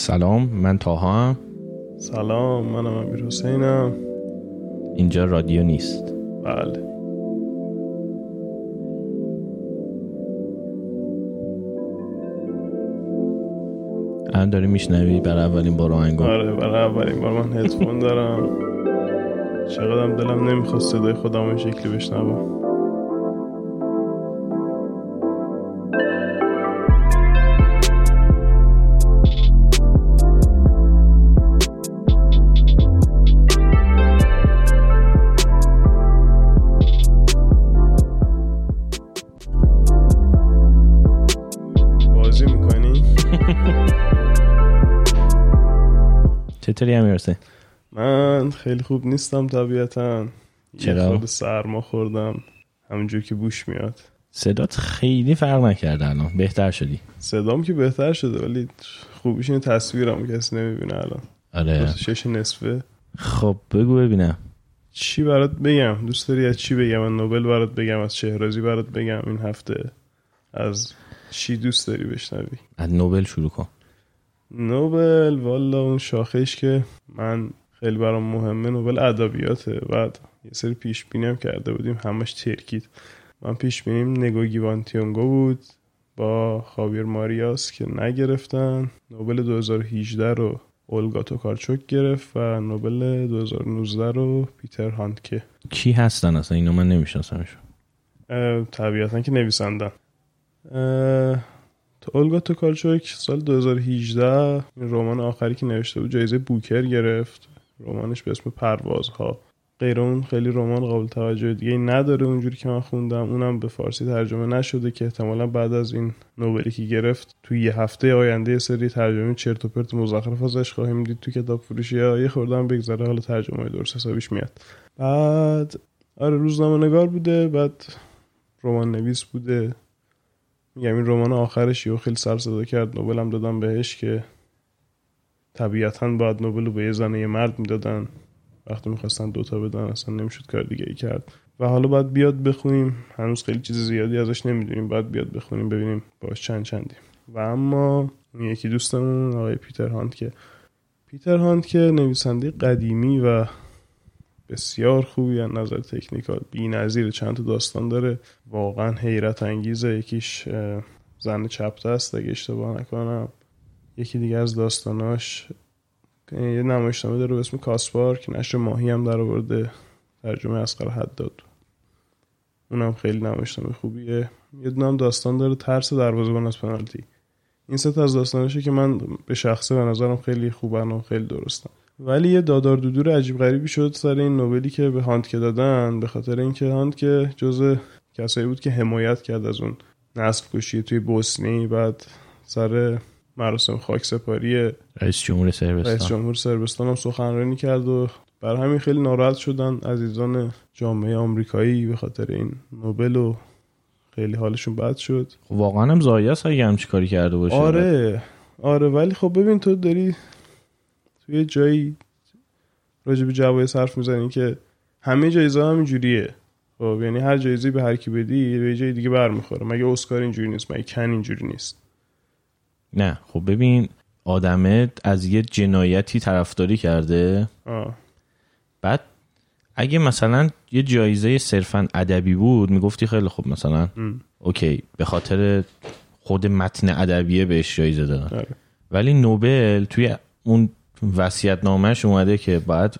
سلام، من طه. سلام، منم امیرحسینم. اینجا رادیو نیست. بله. الان داری میشنوی برای اولین بار آهنگو؟ آره، برای اولین بار. من هدفون دارم. چقدرم دلم نمیخواد صدای خودم این شکلی بشنوم. چطوری امیرحسین؟ من خیلی خوب نیستم طبیعتاً. چرا؟ خود سرما خوردم، همونجور که بوش میاد. صدات خیلی فرق نکرده الان، بهتر شدی؟ صدام که بهتر شده، ولی خوبیش این تصویرم کسی نمیبینه الان. آره، شش نصفه. خب بگو ببینم چی برات بگم. دوست داری از چی بگم؟ من نوبل برات بگم، از شهرازی برات بگم این هفته، از چی دوست داری بشنوی؟ از نوبل شروع کن. نوبل والا اون شاخش که من خیلی برام مهمه، نوبل ادبیاته. بعد یه سری پیش بینی هم کرده بودیم، همش ترکید. من پیش بینیم نگو گیوانتیونگو بود با خاویر ماریاس که نگرفتن. نوبل 2018 رو اولگا توکارچوک گرفت و نوبل 2019 رو پیتر هاندکه. کی هستن اصلا؟ اینو من نمیشناسمشون. طبیعتا که نویسندن. اولگا توکارچوک سال 2018 این رمان آخری که نوشته بود جایزه بوکر گرفت. رمانش به اسم پروازها. غیر اون خیلی رمان قابل توجه دیگه نداره اونجوری که من خوندم. اونم به فارسی ترجمه نشده که احتمالاً بعد از این نوبلی که گرفت توی یه هفته آینده سری ترجمه چرت و پرت مزخرف ازش خواهیم دید تو کتابفروشی‌ها. یه خوردم بگذره، حالا ترجمه درست حسابیش میاد. بعد آره، روزنامه‌نگار بوده، بعد رمان نویس بوده. میگم این رمان آخرش یهو خیلی سر صدا کرد. نوبل هم دادن بهش که طبیعتاً باید نوبل رو به یه زن یه مرد میدادن، وقتی میخواستن دوتا بدن اصلا نمیشد کار دیگه ای کرد. و حالا باید بیاد بخونیم، هنوز خیلی چیز زیادی ازش نمیدونیم، باید بیاد بخونیم ببینیم باش چندیم. و اما یکی دوستمون آقای پیتر هاندکه. پیتر هاندکه نویسنده قدیمی و بسیار خوبی از نظر تکنیکال، بی‌نظیر. چند تا داستان داره واقعا حیرت انگیزه. یکیش زن چپته است اگه اشتباه نکنم. یکی دیگه از داستاناش یه نمایشنامه داره به اسم کاسپار که نشر ماهی هم در آورده، ترجمه اصغر حداد. اونم خیلی نمایشنامه خوبیه. یه دونه هم داستان داره ترس دروازه‌بان از پنالتی. این سه تا از داستاناشه که من به شخصه به نظرم خیلی خوبن و خیلی درستن. ولی یه دادار دودور عجیب غریبی شد سر این نوبلی که به هاندکه دادن، به خاطر اینکه هاندکه جزء کسایی بود که حمایت کرد از اون نسل‌کشی توی بوسنی. بعد سر مراسم خاکسپاری رئیس جمهور سربستان هم سخنرانی کرد و بر همین خیلی ناراحت شدن عزیزان جامعه آمریکایی به خاطر این نوبل و خیلی حالشون بد شد. خب واقعا هم ضایعه است اگه همچین کاری کرده باشه. آره ولی خب ببین، تو داری یه جایی راجع به جوایز حرف میزنی که همه جایزه هم اینجوریه. خب یعنی هر جایزه به هر کی بدی به جای دیگه برمیخوره. مگه اسکار اینجوری نیست؟ مگه کن اینجوری نیست؟ نه خب ببین، آدمه از یه جنایتی طرفداری کرده. بعد اگه مثلا یه جایزه صرفا ادبی بود میگفتی خیلی خب مثلا اوکی، به خاطر خود متن ادبیه بهش جایزه دادن. ولی نوبل توی اون وصیت‌نامه‌اش اومده که بعد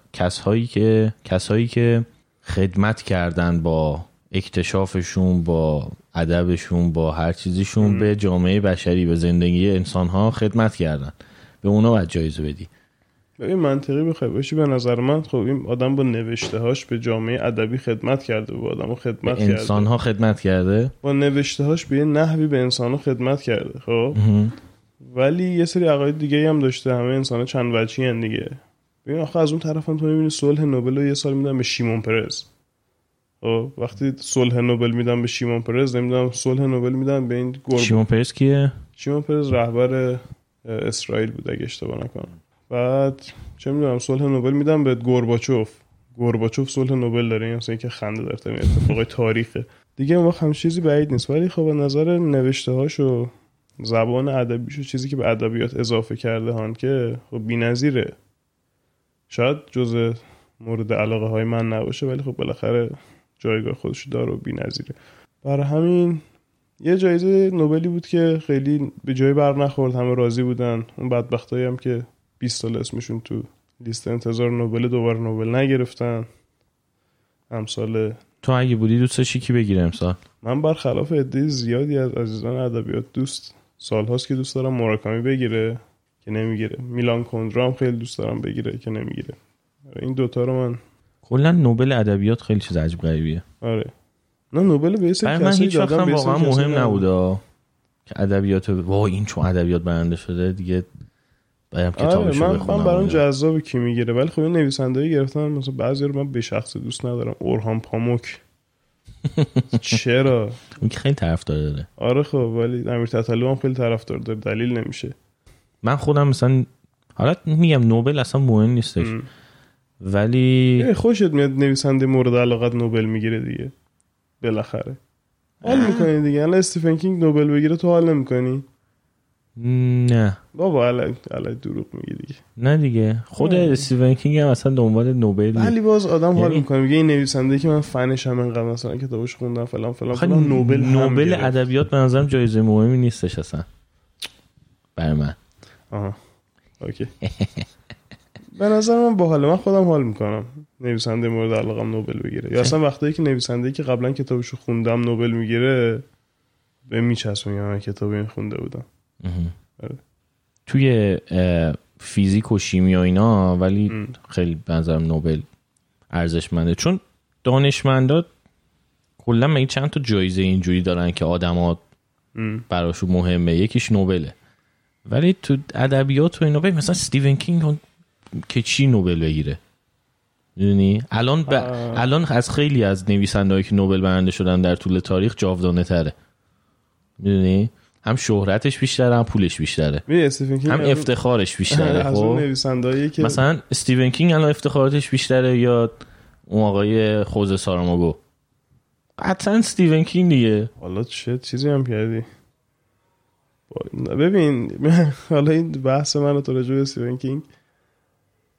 کسایی که خدمت کردن با اکتشافشون، با ادبشون، با هر چیزشون به جامعه بشری، به زندگی انسان‌ها خدمت کردن، به اونا باید جایزه بدی. ببین منطقی بخوای باشی به نظر من، خب این آدم با نوشته‌هاش به جامعه ادبی خدمت کرده، با آدمو خدمت کرده، انسان‌ها خدمت کرده، با نوشته‌هاش به نحوی به انسان‌ها خدمت کرده. خب ولی یه سری عقاید دیگه هم داشته. همه انسانا چند وجهی ان دیگه. ببین آخه از اون طرف هم تو می‌بینی صلح نوبل رو یه سال میدن به شیمون پرز. خب وقتی صلح نوبل میدن به شیمون پرز، نمیدونم صلح نوبل میدن به این گورب. شیمون پرز کیه؟ شیمون پرز رهبر اسرائیل بود اگه اشتباه نکنم. بعد چه میدونم صلح نوبل میدن به گورباچوف صلح نوبل داره. این اصلا که خنده در تمام اتفاقای تاریخ دیگه. ما هم چیزی بعید نیست. ولی خب از نظر نوشته‌هاش و زبان ادبیشو، چیزی که به ادبیات اضافه کرده هانکه خب بی‌نظیره. شاید جزء مورد علاقه های من نباشه ولی خب بالاخره جایگاه خودش داره و بی‌نظیره. برای همین یه جایزه نوبلی بود که خیلی به جای بر نخورد، همه راضی بودن. اون بدبختایی هم که 20 سال اسمشون تو لیست انتظار نوبل دوباره نوبل نگرفتن. امسال تو اگه بودی دوست داشتی کی بگیره امسال؟ من برخلاف عده زیادی از عزیزان ادبیات دوست سال‌هاست که دوست دارم موراکامی بگیره که نمیگیره. میلان کندرا هم خیلی دوست دارم بگیره که نمیگیره. این دوتا رو من کلا نوبل ادبیات خیلی چیز عجیب غریبیه. آره. نه نوبل به اسم کسی دادن واقعا مهم نبوده که ادبیات، وای این چون ادبیات برنده شده دیگه برام کتابشو بخونم. من برام جذاب کی میگیره، ولی خب نویسنده‌ای گرفتن مثلا بعضی رو من به شخص دوست ندارم. اورهان پاموک چرا؟ اون که خیلی طرفدار داره. آره خب ولی امیر تتلو هم خیلی طرفدار داره، دلیل نمیشه. من خودم مثلا حالا میگم نوبل اصلا مهم نیستش ولی خوشت میاد نویسنده مورد علاقت نوبل میگیره دیگه. بالاخره حال میکنی دیگه. الان استیفن کینگ نوبل بگیره تو حال نمیکنی؟ نه بابا الان دروغ میگی دیگه. نه دیگه خود استیفن کینگ هم اصلا دنبال نوبل، ولی باز آدم حال میکنه میگه این نویسنده که من فنش هم انقدر مثلا کتابش خوندم فلان فلان فلان نوبل ادبیات به نظرم جایزه مهمی نیستش اصلا برای من. آها اوکی. به نظر من باحاله، من خودم حال میکنم نویسنده مورد علاقم نوبل بگیره. یا اصلا وقتایی که نویسنده‌ای که قبلا کتابشو خوندم نوبل میگیره به میچسبم، یا من کتابی این خونده بودم. آره. توی فیزیک و شیمی و اینا ولی خیلی به نظرم نوبل ارزشمنده، چون دانشمندا کلا میگن چند تا جایزه اینجوری دارن که آدما براشون مهمه، یکیش نوبله. ولی تو ادبیات و اینا مثلا استیون کینگ که چی نوبل بگیره میدونی؟ الان از خیلی از نویسندهایی که نوبل برنده شدن در طول تاریخ جاودانه تره میدونی؟ هم شهرتش بیشتره، هم پولش بیشتره، هم افتخارش بیشتره. از اون نویسندهایی که مثلا استیون کینگ الان افتخاراتش بیشتره یا اون آقای خوزه ساراماگو؟ قطعا استیون کینگ دیگه. حالا چه چیزی هم کردی؟ ببین حالا این بحث من رو تو راجع به استیون کینگ،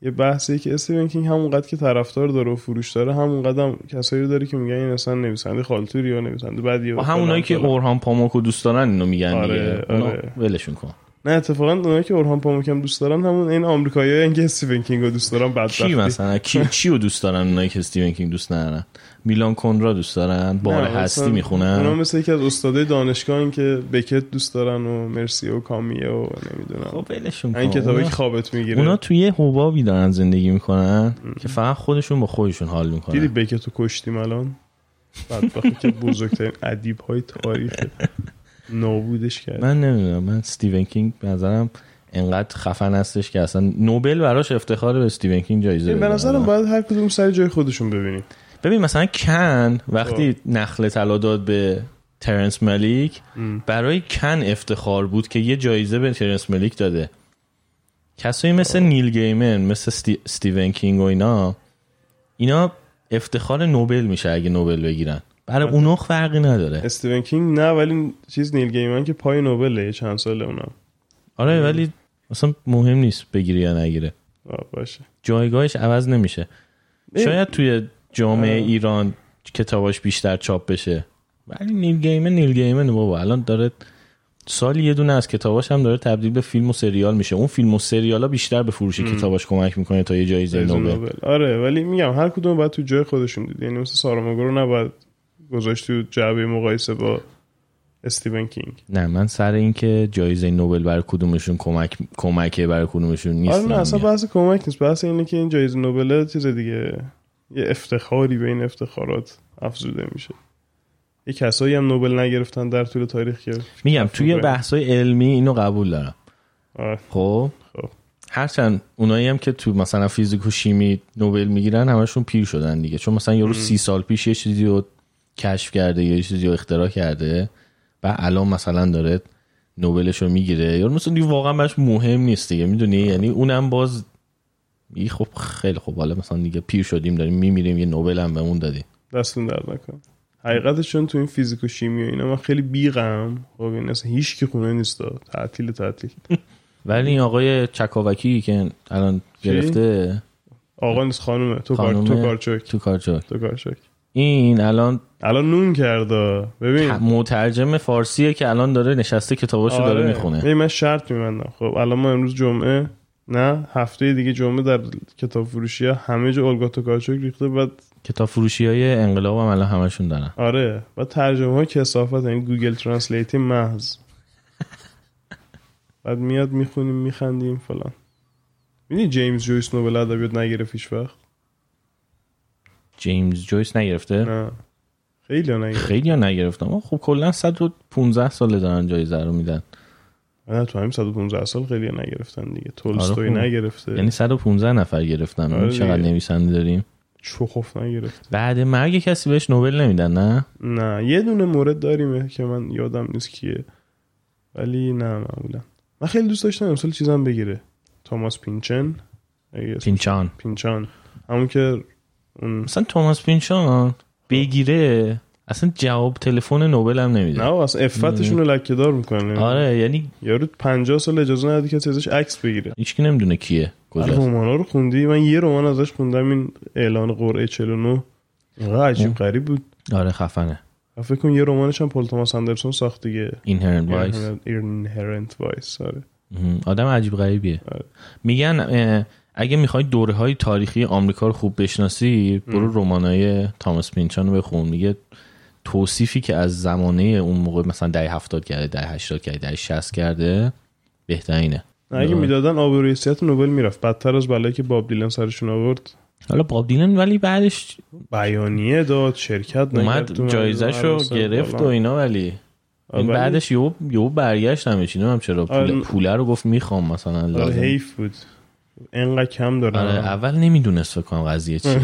یه بحثی که استیون کینگ همونقدر که طرفدار داره و فروش داره، همونقدر هم کسایی رو داره که میگن این اصلا نویسنده خالطوری یا نویسنده بدیه. با همونایی که اورهان پاموکو دوست دارن اینو میگن. آره، دیگه آره. ولشون کن. نه اتفاقا اونایی که اورهان پاموکو هم دوست دارن همون این آمریکایی‌ها ان که استیون کینگ رو دوست دارن بدبختی. کی مثلا کی رو دوست دارن اونایی که استیون کینگ دوست ندارن؟ میلان کندرا دوست دارن، بار هستی میخونن. اونا مثل یکی از استادای دانشگاهن که بکت دوست دارن و مرسی و کامیه و نمیدونم. خب ولشون کن. این کتابی که خوابت میگیره. اونا توی حبابی دارن زندگی میکنن که فقط خودشون با خودشون حال میکنن. دیدی بکت رو کشتیم الان؟ بدبختی که بزرگترین ادیب‌های تاریخ نابودش کرد. من نمیدونم، من استیون کینگ به نظرم انقدر خفن هستش که اصلا نوبل براش افتخاره به استیون کینگ جایزه بده. به نظرم باید هر کدوم سر جای خودشون ببینیم. ببین مثلا کن وقتی نخل طلا داد به ترنس مالیک، برای کن افتخار بود که یه جایزه به ترنس مالیک داده. کسایی مثل نیل گیمن، مثل استیون کینگ و اینا افتخار نوبل میشه اگه نوبل بگیرن. برای اونو فرقی نداره. استیون کینگ نه، ولی چیز نیل گیمن که پای نوبله چند ساله اونم. آره ولی اصلا مهم نیست بگیری یا نگیره. باشه. جایگاهش عوض نمیشه. شاید توی جامعه ایران کتاباش بیشتر چاپ بشه، ولی نیل گیمن بابا الان داره سالی یه دونه از کتاباش هم داره تبدیل به فیلم و سریال میشه. اون فیلم و سریالا بیشتر به فروش کتاباش کمک میکنه تا یه جایزه نوبل. آره ولی میگم هر کدوم باید تو جای خودشون دید. یعنی مثلا ساراماگو رو نباید گذاشت تو جعبه مقایسه با استیون کینگ. نه من سر این که جایزه نوبل برای کدومشون کمکه برای کدومشون نیست. آره نه اصلا بحث کمک نیست، بحث اینه که این جایزه نوبل چیز دیگه، یه افتخاری به این افتخارات افزوده میشه. یه کسایی هم نوبل نگرفتن در طول تاریخ که میگم توی بحث‌های علمی اینو قبول دارم. خب هرچند اونایی هم که تو مثلا فیزیک و شیمی نوبل میگیرن همشون پیر شدن دیگه، چون مثلا یارو 30 سال پیش یه چیزی رو کشف کرده، یه چیزی رو اختراع کرده و الان مثلا داره نوبلشو میگیره. یارو مثلا دیگه واقعا براش مهم نیست دیگه میدونی، یعنی اونم باز ای خب خیلی خوب حالا مثلا دیگه پیر شدیم داریم میمیریم، یه نوبل هم بهمون دادی دستون درد نکنه. حقیقتش چون تو این فیزیک و شیمی و اینا من خیلی بیغم، خب این اصلا هیچ کی خونه نیست، تعطیل. ولی این آقای چکاوکی که الان گرفته، آقا نیست، خانومه، تو کارچوک. این الان نون کرده. ببین مترجم فارسیه که الان داره نشسته کتاباشو داره میخونه. من شرط میبندم، خب الان ما امروز جمعه، نه هفته دیگه جمعه، در کتاب فروشی ها همه جا اولگا توکارچوک ریخته. بعد کتاب فروشی های انقلاب هم الان همشون دارن. آره، بعد ترجمه های کثافت، یعنی گوگل ترنسلیت محض. بعد میاد میخونیم میخندیم فلان. میدونی جیمز جویس نوبل ادبیات نگرفت هیچ وقت؟ جیمز جویس نگرفته؟ نه خیلی ها نگرفت. خب کلا 115 ساله دارن جایزه رو میدن. نه تو همین 115 سال خیلی ها نگرفتن دیگه. تولستوی نگرفته، یعنی 115 نفر گرفتن. چقدر نویسنده داریم؟ چخوف نگرفت. بعد مرگ کسی بهش نوبل نمیدن. نه یه دونه مورد داریمه که من یادم نیست کیه، ولی نه معمولا. من خیلی دوست داشتم امسال چیزام بگیره، توماس پینچان، همون که مثلا توماس پینچان بگیره اصلا جواب تلفن نوبل هم نمیده. نه اصلا افتشون رو لکه‌دار میکنه. آره، یعنی یارو 50 سال اجازه نداد که ازش عکس بگیره. هیچ کی نمیدونه کیه. رمانا رو خوندی؟ من یه رمان ازش خوندم، این اعلان قرعه 49. اینقدر عجیب غریب بود. آره خفنه. فکر کنم یه رمانش هم پل توماس اندرسون ساخت دیگه، اینهرنت وایس. آره آدم عجیب غریبیه. آره. میگن اگه میخوای دوره‌های تاریخی آمریکا رو خوب بشناسی، برو رمانای توماس پینچان رو بخون. میگه توصیفی که از زمانه اون موقع مثلا دهه 70 کرده، دهه 80 کرده، دهه 60 کرده بهترینه. اگه میدادن آبروی سیاست نوبل میرفت، بدتر از بلایی که باب دیلن سرشون آورد. حالا باب دیلن ولی بعدش بیانیه داد، شرکت اومد جایزه‌شو گرفت و اینا، ولی این بعدش یهو برگشت همش. اینا هم چرا پوله رو گفت میخوام مثلا لازم. حیف بود اینقدر کم داره. اول نمیدونست فکرام قضیه چیه،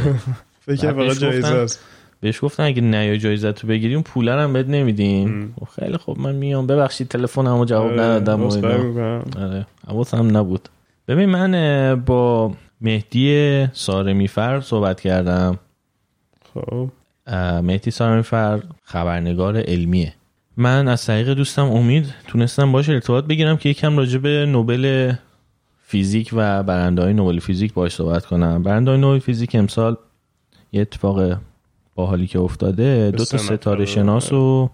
فکر فقط جایزه است. بهش گفتن اگه نیای جایزه تو بگیری اون پوله رو هم بهت نمیدیم. خیلی خب من میام، ببخشید تلفنمو جواب ندادم و اینا. آره حواسم نبود. ببین من با مهدی سارمیفر صحبت کردم. خب مهدی سارمیفر خبرنگار علمیه. من از طریق دوستم امید تونستم باهاش ارتباط بگیرم که یکم راجع به نوبل فیزیک و برنده‌های نوبل فیزیک باهاش صحبت کنم. برنده‌های نوبل فیزیک امسال یه اتفاق باحالی که افتاده، دو تا ستاره شناس و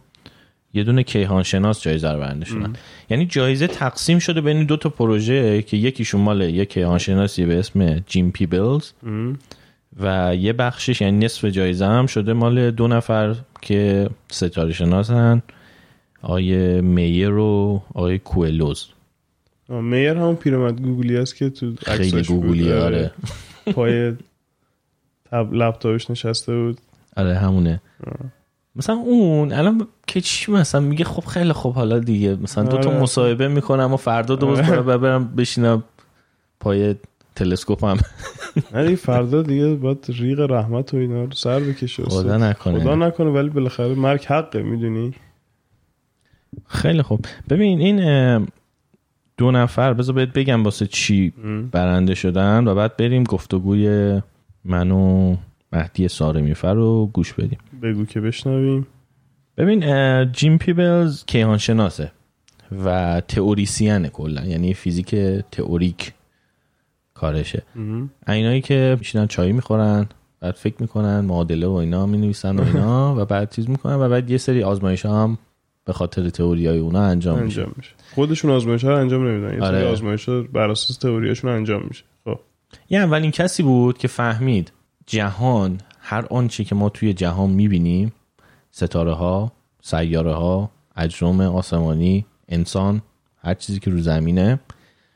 یه دونه کیهان شناس جایزه رو برنده شدن. یعنی جایزه تقسیم شده بین دو تا پروژه که یکیشون مال یک کیهان شناسی به اسم جیم پیبلز و یه بخشش یعنی نصف جایزه هم شده مال دو نفر که ستاره شناسن، آقای میر و آقای کوئلوز. میر همون پیرمرد گوگلی است که تو عکسش گوگلی آره پای لپتاپش نشسته بود. آره همونه. مثلا اون الان که چی مثلا میگه خب خیلی خب حالا دیگه مثلا دو تا مصاحبه میکنم و فردا دوز برم بشینم پای تلسکوپم. آره فردا دیگه باید ریق رحمت و اینا رو سر بکشه. خدا نکنه ولی بالاخره مرگ حقه، میدونی. خیلی خوب. ببین این دو نفر بذار بهت بگم واسه چی برنده شدن و بعد بریم گفتگوی من و مهدی سارمیفر رو گوش بدیم. بگو که بشنویم. ببین جیم پیبلز کیهان شناسه و تئوریسینه کلا، یعنی فیزیک تئوریک کارشه. اینایی که میشینن چای میخورن بعد فکر میکنن معادله و اینا مینویسن و اینا و بعد چیز میکنن و بعد یه سری آزمایش هم به خاطر تئوریای اونا انجام میشه. خودشون آزمایش‌ها رو انجام نمیدن، یه سری آزمایش‌ها بر اساس تئوریاشون انجام میشه. خب یه اولین کسی بود که فهمید جهان، هر آنچه که ما توی جهان میبینیم، ستاره‌ها، سیاره‌ها، اجرام آسمانی، انسان، هر چیزی که رو زمینه،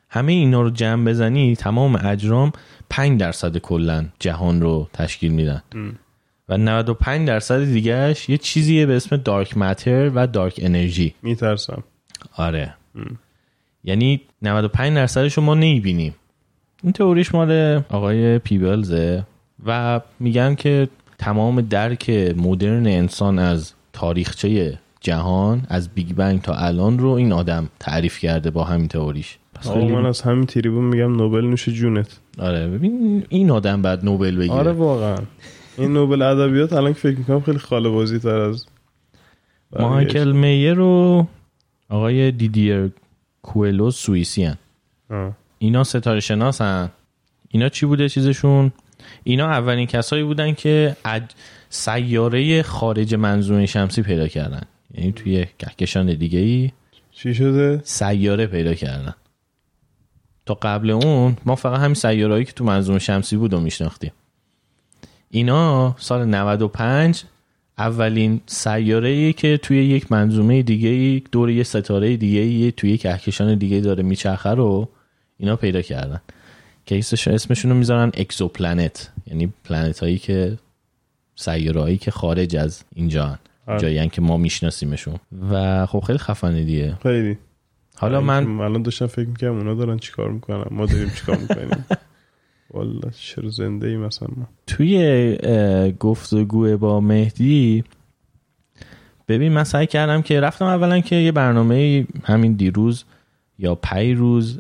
همه اینا رو جمع بزنی تمام اجرام 5% کلن جهان رو تشکیل میدن و 95% دیگهش یه چیزیه به اسم دارک ماتر و دارک انرژی. میترسم. آره یعنی 95%شو ما نمیبینیم. این تئوریش مال آقای پیبلزه و میگن که تمام درک مدرن انسان از تاریخچه جهان از بیگ بنگ تا الان رو این آدم تعریف کرده با همین تئوریش. من از همین تریبون میگم نوبل نوش جونت. آره ببین این آدم بعد نوبل بگیره. آره واقعا این نوبل ادبیات الان که فکر میکنم خیلی خاله‌بازی تر از مایکل میر و آقای دیدیر کوئلوز سوئیسی هن. اینا ستاره شناس هن. اینا چی بوده چیزشون؟ اینا اولین کسایی بودن که سیاره خارج منظومه شمسی پیدا کردن، یعنی توی کهکشان دیگه ای چی شده؟ سیاره پیدا کردن. تا قبل اون ما فقط همین سیارهایی که تو منظومه شمسی بود رو میشناختیم. اینا سال 95 اولین سیاره‌ای که توی یک منظومه دیگه ای دور یه ستاره دیگه ای توی یک کهکشان دیگه داره میچرخه رو اینا پیدا کردن که اسمشون رو میذارن اکزوپلنت، یعنی پلنت هایی که سیاره‌ای که خارج از اینجا جایی‌ان که ما میشناسیمشون و خب خیلی خفنه دیگه. خیلی حالا من الان داشتم فکر می‌کردم اونا دارن چیکار میکنن، ما داریم چیکار میکنیم. والله چرا زنده ایم مثلا. توی گفتگو با مهدی ببین من سعی کردم که رفتم اولا که یه برنامه همین دیروز یا پیروز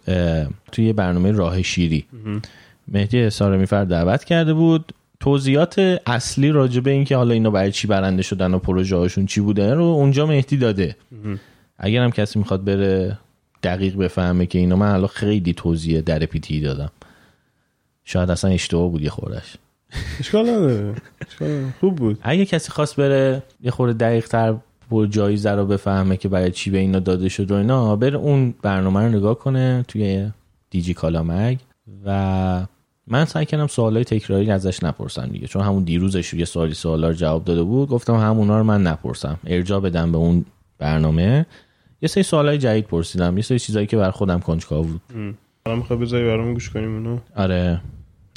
توی یه برنامه راه شیری مهدی سارمیفر دعوت کرده بود، توضیحات اصلی راجبه این که حالا اینا برای چی برنده شدن و پروژه هاشون چی بوده رو اونجا مهدی داده. اگر هم کسی میخواد بره دقیق بفهمه که اینا، من حالا خیلی توضیح در پیتی دادم، شاید اصلا اشتباه بود یه خوردش. اشکال نداره، خوب بود. اگه کسی خواست بره یه خورده دقیق تر جایزه رو بفهمه که برای چی به اینا داده شد و اینا، بره اون برنامه رو نگاه کنه توی دیجی کالامگ. و من سعی کردم سوالای تکراری ازش نپرسم دیگه، چون همون دیروزش یه سوالا رو جواب داده بود، گفتم همونا رو من نپرسم، ارجاع بدم به اون برنامه. یه سری سوالای جدید پرسیدم، یه سری چیزایی که بر خودم کنجکاو بود. الان می‌خوام بذاری برام گوش کنیم اونو. آره.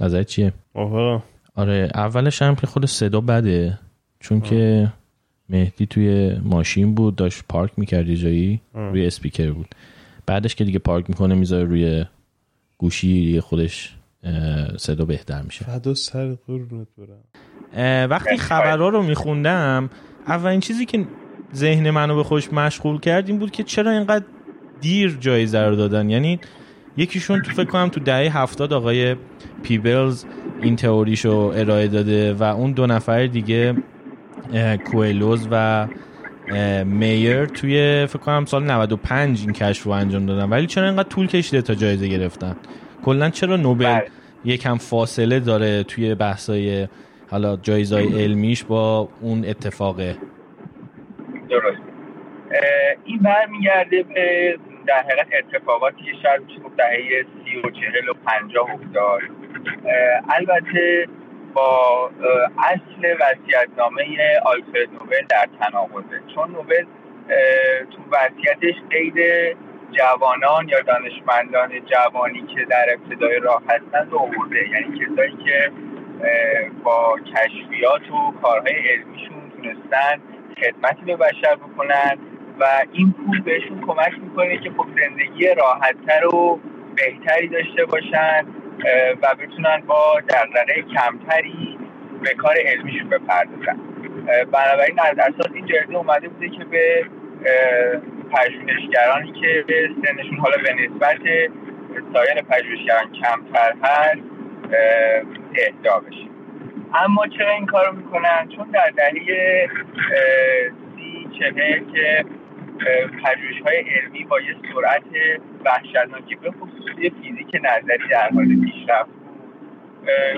نظرت چیه؟ آها. آره، اولش هم که خود صدا بده، چون که مهدی توی ماشین بود، داشت پارک می‌کرد یه جایی، روی اسپیکر بود. بعدش که دیگه پارک می‌کنه میذاره روی گوشی خودش، صدا بهتر میشه. فدا سر قربونت برم. وقتی خبرها رو می‌خوندم، اولین چیزی که ذهن منو به خودش مشغول کرد این بود که چرا اینقدر دیر جایزه رو دادن. یعنی یکیشون تو فکر کنم تو دهه 70 آقای پیبلز این تئوریشو ارائه داده و اون دو نفر دیگه کوئلوز و میر توی فکر کنم سال 95 این کشف رو انجام دادن. ولی چرا اینقدر طول کشیده تا جایزه گرفتن؟ کلا چرا نوبل یکم فاصله داره توی بحثای حالا جایزهای علمیش با اون اتفاقه؟ درست. این برمیگرده به در حقیقت اتفاقاتی شاید میشه گفت دهه 30 و 40 و 50 افتاد. البته با اصل وصیت‌نامه آلفرد نوبل در تناقضه، چون نوبل تو وصیتش قید جوانان یا دانشمندان جوانی که در ابتدای راه هستند آورده، یعنی کسایی که با کشفیات و کارهای علمیشون تونستن خدمتی به بشر بکنن و این پول بهشون کمک میکنه که خب زندگی راحتتر و بهتری داشته باشن و بتونن با دغدغه کمتری به کار علمیشون بپردازن. بنابراین از اساس این جایزه اومده بوده که به پژوهشگرانی که به سنشون حالا به نسبت سایر پژوهشگران کمتر هست اهدا بشه. اما چرا این کارو میکنن؟ چون در دهه 30 که پژوهش‌های علمی با یه سرعت وحشتناکی به خصوص فیزیک نظری در حال پیشرفت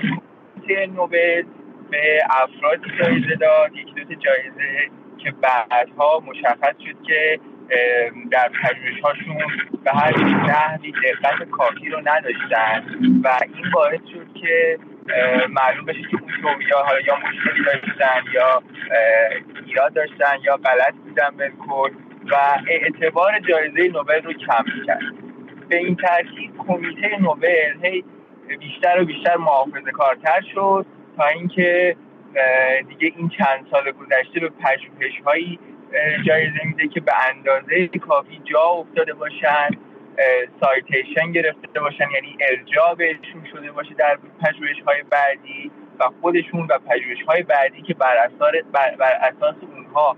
بود، نوبل به افرادی جایزه داد، یک دوت جایزه که بعدها مشخص شد که در پژوهش‌هاشون به هر نحوی دقت کافی رو نداشتن و این باعث شد که معلوم بشه که اون حالا یا مشکلی داشتن یا ایراد داشتن یا غلط بودن بالکل و اعتبار جایزه نوبل رو کم کرد. به این ترتیب کمیته نوبل هی بیشتر و بیشتر محافظه‌کارتر شد تا اینکه دیگه این چند سال گذشته به پژوهش‌هایی جایزه میده که به اندازه کافی جا افتاده باشن، سایتیشن گرفته باشن، یعنی ارجاع بهشون شده باشه در پژوهش‌های بعدی و خودشون و پژوهش‌های بعدی که بر اساس اونها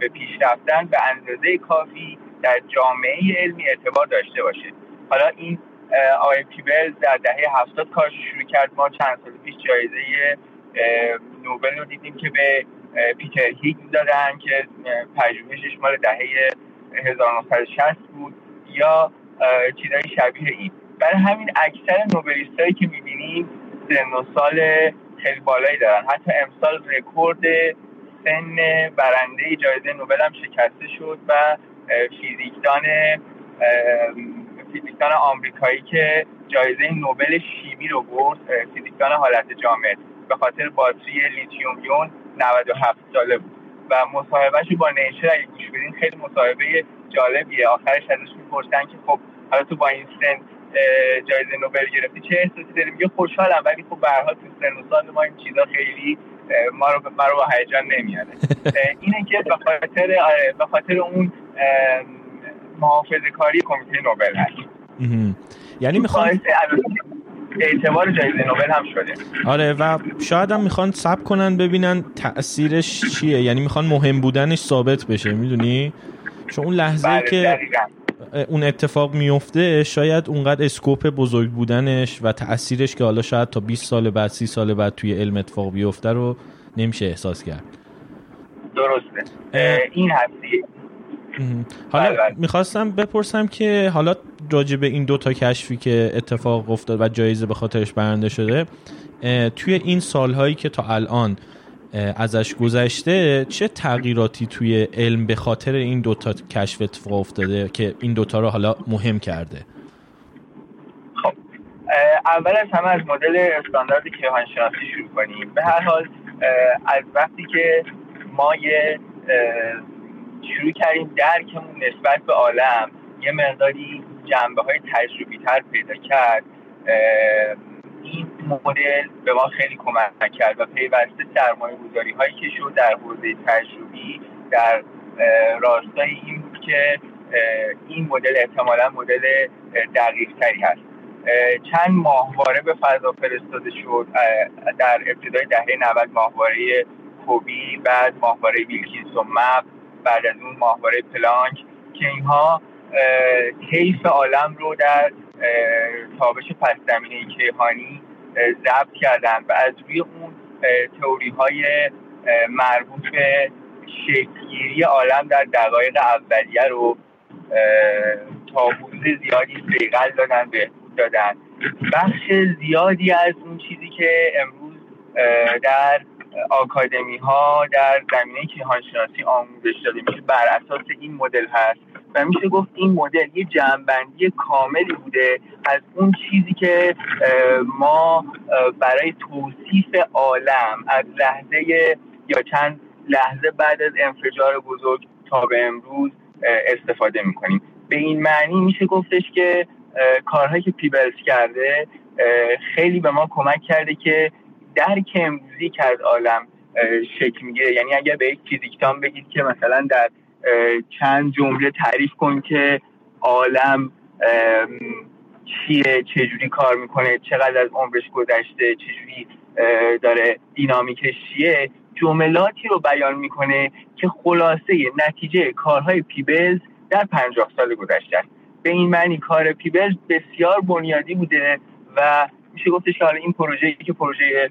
به پیش رفتن به اندازه کافی در جامعه علمی اعتبار داشته باشه. حالا این آقای پیبلز در دهه 70 کارش شروع کرد، ما چند سال پیش جایزه نوبل رو دیدیم که به پیتر هیگز دادن که پژوهشش مال دهه 1960 بود یا چیزای شبیه این. برای همین اکثر نوبلیستایی که می‌بینیم سن و سال خیلی بالایی دارن. حتی امسال رکورد سن برنده جایزه نوبل هم شکسته شد و فیزیکدان آمریکایی که جایزه نوبل شیمی رو برد، فیزیکدان حالت جامد، به خاطر باتری لیتیوم یون 97 ساله بود و مصاحبهش با نیچر اگه گوش بدین خیلی مصاحبه جالبیه. آخرش ازش میپرسن که خب حالا تو با این سن جایزه نوبل گرفتی چه احساسی داری؟ میگه خوشحالم، ولی خب به هر حال تو سن و سال ما این چیزا خیلی ما رو با هیجان نمیاره. اینه که به خاطر اون محافظه کاری کمیته نوبل هست. یعنی میخوان اعتبار جایزه نوبل هم شده. آره و شاید هم میخوان ساب کنن ببینن تأثیرش چیه، یعنی میخوان مهم بودنش ثابت بشه، میدونی؟ چون اون لحظه‌ای که اون اتفاق میفته شاید اونقدر اسکوپ بزرگ بودنش و تأثیرش که حالا شاید تا 20 سال بعد 30 سال بعد توی علم اتفاق بیفته رو نمیشه احساس کرد. درسته. این هستی. حالا میخواستم بپرسم که حالا راجع به این دوتا کشفی که اتفاق افتاد و جایزه به خاطرش برنده شده، توی این سالهایی که تا الان ازش گذشته چه تغییراتی توی علم به خاطر این دوتا کشف اتفاق افتاده که این دوتا رو حالا مهم کرده؟ خب اول از همه از مدل استانداردی که کیهانشناسی شروع کنیم. به هر حال از وقتی که ما شروع کردیم درکمون نسبت به عالم یه مقداری جنبه‌های تجربی‌تر پیدا کرد، این مدل به ما خیلی کمک کرد و پیوسته سرمایه‌گذاری‌هایی که شد در حوزه تجربی در راستای این که این مدل احتمالاً مدل دقیق‌تری هست. چند ماهواره به فضا فرستاده شد، در ابتدای دهه 90 ماهواره کوبی، بعد ماهواره ویلکینسون مپ، بعد از اون ماهواره پلانک، که اینها طیف عالم رو در تابش پس زمینه کیهانی ضبط کردن و از روی اون تئوری های مربوط به شکل‌گیری عالم در دقایق اولیه رو تابوز زیادی صیقل دادن، بهبود دادن. بخش زیادی از اون چیزی که امروز در آکادمی ها در زمینه کیهانشناسی آموزش داده میشه بر اساس این مدل هست و میشه گفت این مدل یه جمع‌بندی کاملی بوده از اون چیزی که ما برای توصیف عالم از لحظه یا چند لحظه بعد از انفجار بزرگ تا به امروز استفاده میکنیم. به این معنی میشه گفتش که کارهایی که پیبلز کرده خیلی به ما کمک کرده که درک امروزی که از عالم شکل میگیره. یعنی اگر به یک فیزیکدان بگید که مثلا در چند جمله تعریف کن که عالم چیه، چجوری کار میکنه، چقدر از عمرش گذشته، چجوری داره دینامیکش چیه، جملاتی رو بیان میکنه که خلاصه نتیجه کارهای پیبلز در 50 سال گذشته. به این معنی کار پیبلز بسیار بنیادی بوده و میشه گفتش که حالا این پروژه‌ای که پروژه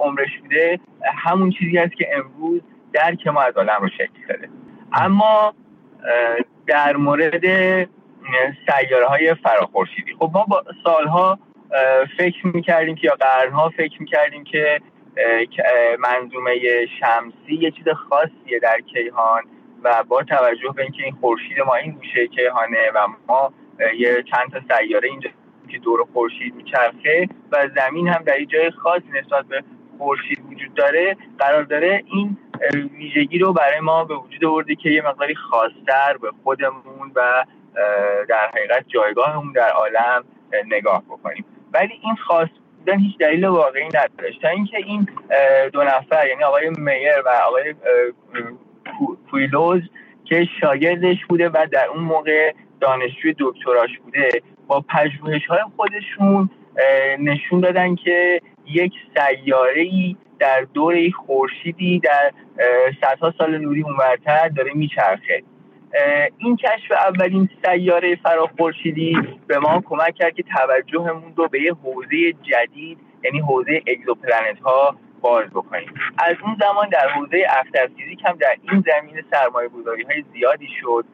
عمرش بوده همون چیزی است که امروز درک ما از عالم رو شکل داده. اما در مورد سیاره‌های فراخورشیدی، خب ما با سالها فکر می‌کردیم که یا قرن‌ها فکر می‌کردیم که منظومه شمسی یه چیز خاصیه در کیهان و با توجه به اینکه این خورشید ما این گوشه کیهانه و ما یه چند تا سیاره اینجا که دور خورشید میچرخه و زمین هم در یه جای خاص نسبت به خورشید وجود داره قرار داره، این ویژگی رو برای ما به وجود آورده که یه مقداری خاص‌تر به خودمون و در حقیقت جایگاهمون در عالم نگاه بکنیم. ولی این خاص بودن هیچ دلیل واقعی نداشت تا اینکه این دو نفر، یعنی آقای میر و آقای کویلوز که شاگردش بوده و در اون موقع دانشجوی دکتراش بوده، با پژوهش‌های خودشون نشون دادن که یک سیاره‌ای در دوره خورشیدی در صدها سال نوری اونورتر داره میچرخه. این کشف اولین سیاره فراخورشیدی به ما کمک کرد که توجهمون رو به یه حوزه جدید، یعنی حوزه اگزوپلنت‌ها، وارد بکنیم. از اون زمان در حوزه افتر فیزیک هم در این زمینه سرمایه‌گذاری‌های زیادی شد.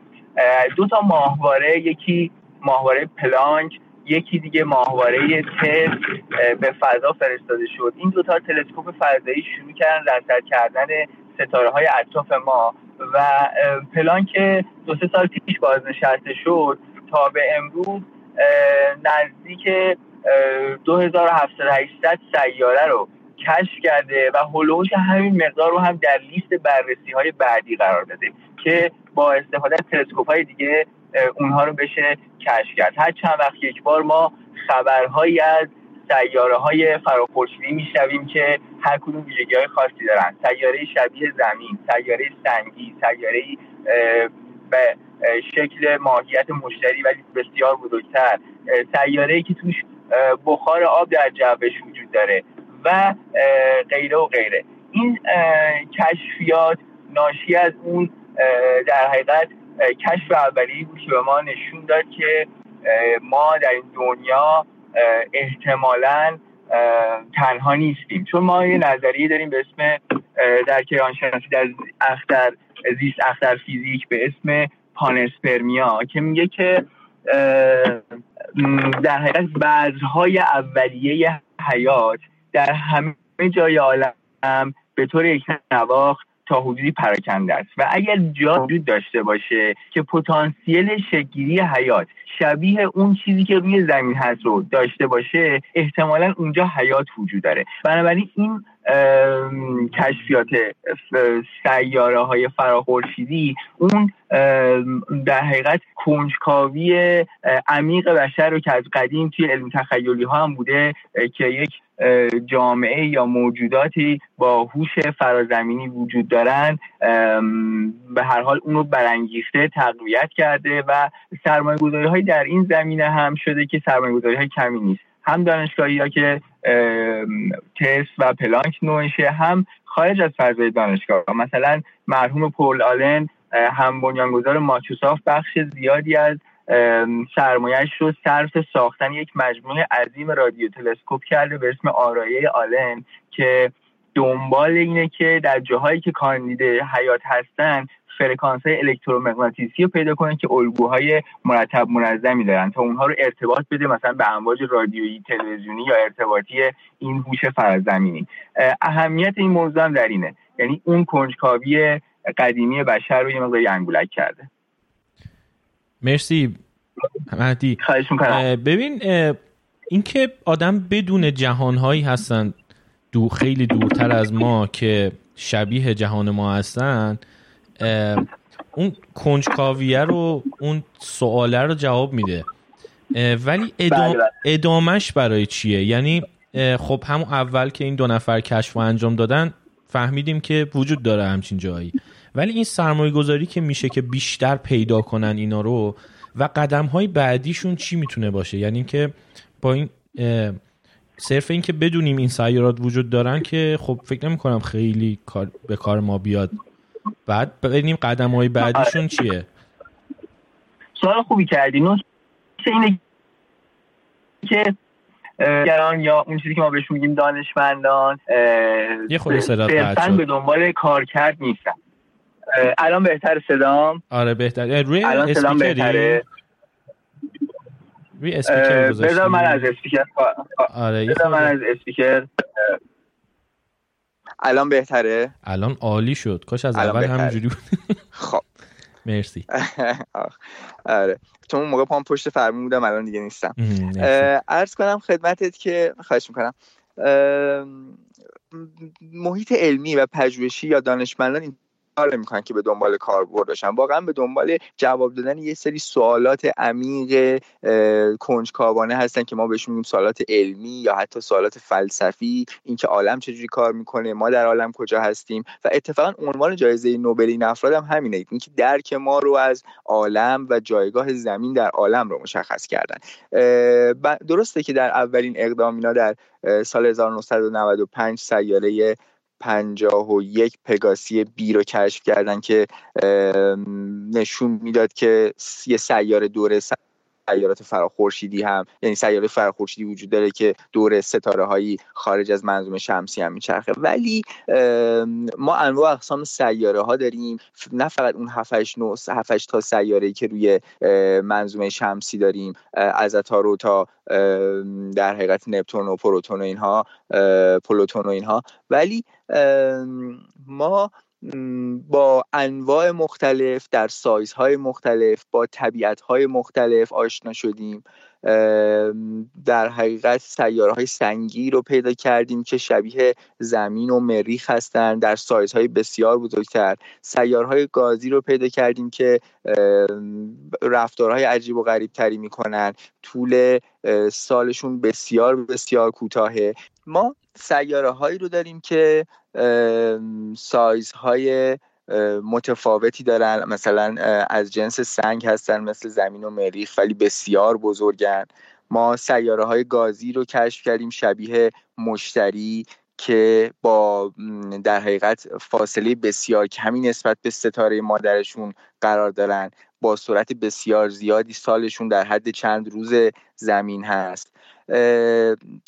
دو تا ماهواره، یکی ماهواره پلانک، یکی دیگه ماهواره تس به فضا فرستاده شد. این دو تا تلسکوپ فضایی شروع کردن رصد کردن ستاره‌های اطراف ما و پلانک 2-3 سال پیش بازنشسته شد تا به امروز نزدیک 2700 سیاره رو کشف کرده و هولوش همین مقدار رو هم در لیست بررسی‌های بعدی قرار داده که با استفاده از تلسکوپ‌های دیگه اونها رو بشه کشف کرد. هر چند وقت یک بار ما خبرهایی از سیاره‌های فراخورشیدی می‌شنویم که هر کدوم ویژگی‌های خاصی دارن. سیاره شبیه زمین، سیاره سنگی، سیاره به شکل ماهیت مشتری ولی بسیار بزرگتر، سیاره‌ای که توش بخار آب در جوش وجود داره و غیره و غیره. این کشفیات ناشی از اون در حقیقت کشف اولیه‌ای بود که به ما نشون داد که ما در این دنیا احتمالاً تنها نیستیم، چون ما یه نظریه داریم به اسم در کیهان‌شناسی در اختر زیست اختر فیزیک به اسم پانسپرمیا که میگه که در حقیقت بذرهای اولیه حیات در همه جای عالم به طور یک نواخت تا حدودی پراکنده است و اگر جا وجود داشته باشه که پتانسیل شکل‌گیری حیات شبیه اون چیزی که روی زمین هست رو داشته باشه، احتمالاً اونجا حیات وجود داره. بنابراین این کشفیات سیاره های فراخورشیدی اون در حقیقت کنجکاوی عمیق بشر رو که از قدیم توی علم تخیلی ها هم بوده که یک جامعه یا موجوداتی با هوش فرازمینی وجود دارن به هر حال اون رو برانگیخته، تقویت کرده و سرمایه‌گذاری های در این زمینه هم شده که سرمایه‌گذاری های کمی نیست. هم دانشگاهی ها که تس و پلانک نوشه، هم خارج از فضای دانشگاه. مثلا مرحوم پول آلن هم بنیانگذار مایکروسافت بخش زیادی از سرمایه‌اش رو صرف ساختن یک مجموعه عظیم رادیو تلسکوپ کرده به اسم آرایه آلن که دنبال اینه که در جاهایی که کاندید حیات هستن فرکانس‌های الکترومغناطیسی رو پیدا کنن که الگوهای مرتب منظمی دارن تا اونها رو ارتباط بده مثلا به امواج رادیویی، تلویزیونی یا ارتباطی این هوش فرازمینی. اهمیت این موضوع هم در اینه، یعنی اون کنجکاوی قدیمی بشر رو یه مقداری انگولک کرده. مرسی مهدی. خواهش می‌کنم. ببین این که آدم بدون جهان‌هایی هستن خیلی دورتر از ما که شبیه جهان ما هستن، اون کنجکاویه رو، اون سواله رو جواب میده، ولی ادامش برای چیه؟ یعنی خب همون اول که این 2 نفر کشف و انجام دادن فهمیدیم که وجود داره همچین جایی، ولی این سرمایه گذاری که میشه که بیشتر پیدا کنن اینا رو و قدم های بعدیشون چی میتونه باشه؟ یعنی که با این صرف این که بدونیم این سیارات وجود دارن که خب فکر نمی کنم خیلی کار به کار ما بیاد. بعد ببینیم قدم های بعدیشون چیه. سوال خوبی کردی. نوست اینه که گران یا اون چیزی که ما بهش میگیم دانشمندان یه خود صدات بعد شد به دنبال کار کرد نیستن. الان بهتر صدام؟ آره بهتر. روی اسپیکری؟ روی اسپیکر بذاشتی؟ بذار من از اسپیکر الان بهتره؟ الان عالی شد. کاش از اول همینجوری بود. خب مرسی. آره تو اون موقع پام پشت فرمون بودم، الان دیگه نیستم. عرض کنم خدمتت که خواهش میکنم محیط علمی و پژوهشی یا دانشمندان این کار میکنن که به دنبال کاربرد باشن، واقعا به دنبال جواب دادن یه سری سوالات عمیق کنجکاوانه هستن که ما بهشون میگیم سوالات علمی یا حتی سوالات فلسفی، اینکه عالم چجوری کار میکنه، ما در عالم کجا هستیم. و اتفاقا عنوان جایزه نوبل این افراد هم همینه، اینکه درک ما رو از عالم و جایگاه زمین در عالم رو مشخص کردن. درسته که در اولین اقدام اینا در سال 1995 سیاره 51 پگاسی بی رو کشف کردن که نشون میداد که یه سیاره دوره سیارات فراخورشیدی هم، یعنی سیاره فراخورشیدی وجود داره که دور ستاره‌هایی خارج از منظومه شمسی هم میچرخه، ولی ما انواع اقسام سیاره‌ها داریم، نه فقط اون 7 تا سیاره‌ای که روی منظومه شمسی داریم، از عطارد تا در حقیقت نپتون و پروتون و اینها، پلوتون و اینها، ولی ما با انواع مختلف در سایزهای مختلف با طبیعتهای مختلف آشنا شدیم. در حقیقت سیاره‌های سنگی رو پیدا کردیم که شبیه زمین و مریخ هستن در سایزهای بسیار بزرگتر، سیاره‌های گازی رو پیدا کردیم که رفتارهای عجیب و غریب تری میکنن، طول سالشون بسیار بسیار کوتاهه. ما سیاره‌هایی رو داریم که سایزهای متفاوتی دارن، مثلا از جنس سنگ هستن مثل زمین و مریخ ولی بسیار بزرگن. ما سیاره‌های گازی رو کشف کردیم شبیه مشتری که با در حقیقت فاصله بسیار کمی نسبت به ستاره مادرشون قرار دارن، با سرعت بسیار زیادی، سالشون در حد چند روز زمین هست.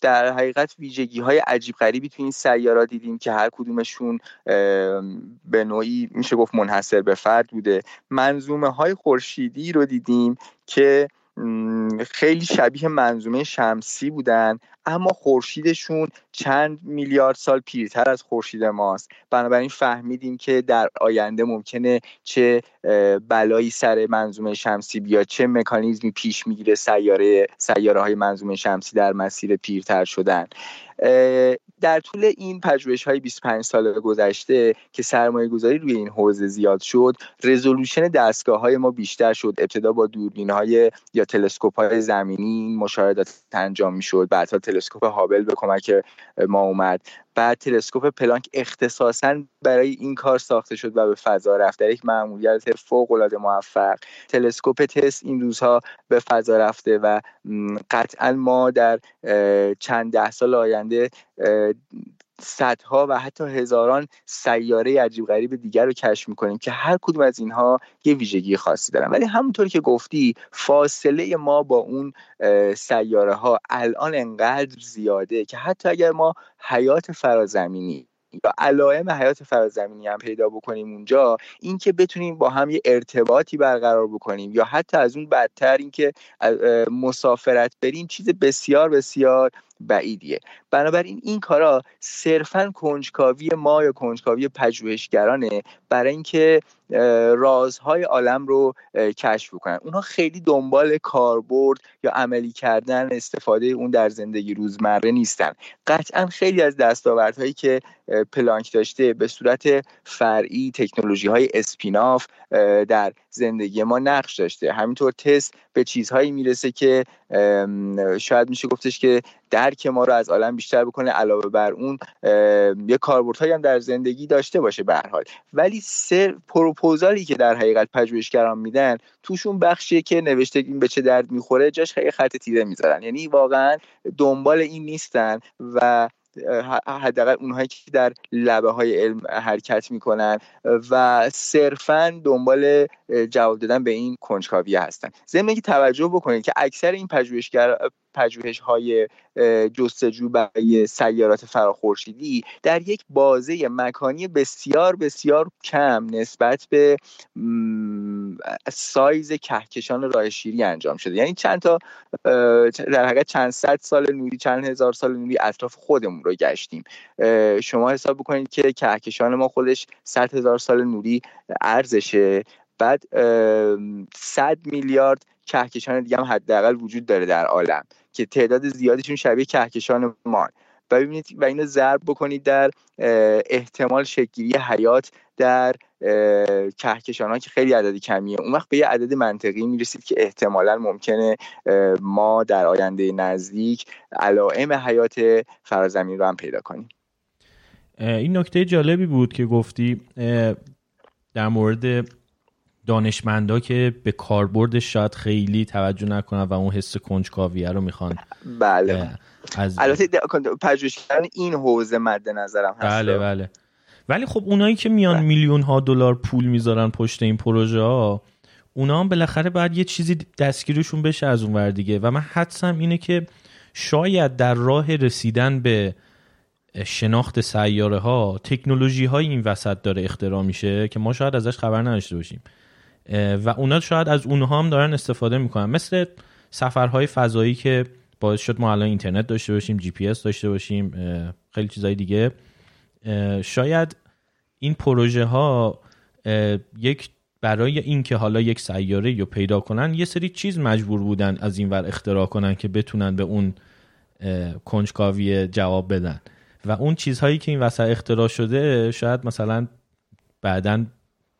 در حقیقت ویژگی‌های عجیب غریبی تو این سیاره‌ها دیدیم که هر کدومشون به نوعی میشه گفت منحصر به فرد بوده. منظومه‌های خورشیدی رو دیدیم که خیلی شبیه منظومه شمسی بودن، اما خورشیدشون چند میلیارد سال پیرتر از خورشید ماست. بنابراین فهمیدیم که در آینده ممکنه چه بلایی سر منظومه شمسی بیاد، چه مکانیزمی پیش میگیره سیاره‌های منظومه شمسی در مسیر پیرتر شدن. در طول این پژوهش‌های 25 سال گذشته که سرمایه‌گذاری روی این حوزه زیاد شد، رزولوشن دستگاه‌های ما بیشتر شد. ابتدا با دوربین‌های یا تلسکوپ‌های زمینی مشاهدات انجام می‌شد، بعدها تلسکوپ هابل به کمک ما اومد، بعد تلسکوپ پلانک اختصاصاً برای این کار ساخته شد و به فضا رفت، در یک مأموریت فوق‌العاده موفق. تلسکوپ تس این روزها به فضا رفته و قطعاً ما در چند ده سال آینده صدها و حتی هزاران سیاره عجیب غریب دیگر رو کشف میکنیم که هر کدوم از اینها یه ویژگی خاصی دارن. ولی همونطور که گفتی فاصله ما با اون سیاره ها الان انقدر زیاده که حتی اگر ما حیات فرازمینی یا علائم حیات فرازمینی هم پیدا بکنیم اونجا، این که بتونیم با هم یه ارتباطی برقرار بکنیم یا حتی از اون بدتر این که مسافرت بریم، چیز بسیار بسیار بعیدیه. بنابراین این کارا صرفاً کنجکاوی ما یا کنجکاوی پژوهشگرانه برای اینکه رازهای عالم رو کشف بکنن. اونها خیلی دنبال کاربرد یا عملی کردن استفاده اون در زندگی روزمره نیستن. قطعاً خیلی از دستاوردهایی که پلانک داشته به صورت فرعی تکنولوژی‌های اسپیناف در زندگی ما نقش داشته. همینطور تس به چیزهایی میرسه که شاید میشه گفتش که درک ما رو از عالم بیشتر بکنه، علاوه بر اون یه کاربردهایی هم در زندگی داشته باشه به هر حال. ولی سر پروپوزالی که در حقیقت پژوهشگران میدن توشون بخشیه که نوشته این به چه درد میخوره، جاش خیلی خط تیره میذارن، یعنی واقعا دنبال این نیستن و حداقل اونهایی که در لبه های علم حرکت میکنن و صرفاً دنبال جواب دادن به این کنجکاوی هستن. ضمن اینکه توجه بکنید که اکثر این پژوهش‌های جستجو برای سیارات فراخورشیدی در یک بازه مکانی بسیار بسیار کم نسبت به سایز کهکشان راه شیری انجام شده، یعنی در حقیقت چند صد سال نوری، چند هزار سال نوری اطراف خودمون رو گشتیم. شما حساب بکنید که کهکشان ما خودش 100 هزار سال نوری عرضشه، بعد 100 میلیارد کهکشان دیگه هم حداقل وجود داره در عالم که تعداد زیادشون شبیه کهکشان ما. و ببینید و اینو ضرب بکنید در احتمال شکل‌گیری حیات در کهکشان‌ها که خیلی عدد کمیه، اون وقت به یه عدد منطقی میرسید که احتمالاً ممکنه ما در آینده نزدیک علائم حیات فرازمینی رو هم پیدا کنیم. این نکته جالبی بود که گفتی در مورد دانشمندا که به کاربردش شاید خیلی توجه نکنن و اون حس کنجکاوی رو میخوان. بله. البته پژوهشگران این حوزه مد نظرم هست. بله. ولی خب اونایی که میان میلیون ها دلار پول میذارن پشت این پروژه ها، اونا هم بالاخره باید یه چیزی دستگیرشون بشه از اون ور دیگه. و من حدسم اینه که شاید در راه رسیدن به شناخت سیاره ها تکنولوژی های این وسط داره اختراع میشه که ما شاید ازش خبر نداشته باشیم و اونا شاید از اونها هم دارن استفاده میکنن، مثل سفرهای فضایی که باعث شد ما الان اینترنت داشته باشیم، جی پی اس داشته باشیم، خیلی چیزای دیگه. شاید این پروژه ها یک برای این که حالا یک سیاره رو پیدا کنن یه سری چیز مجبور بودن از این ور اختراع کنن که بتونن به اون کنجکاوی جواب بدن و اون چیزهایی که این وسط اختراع شده شاید مثلا بعداً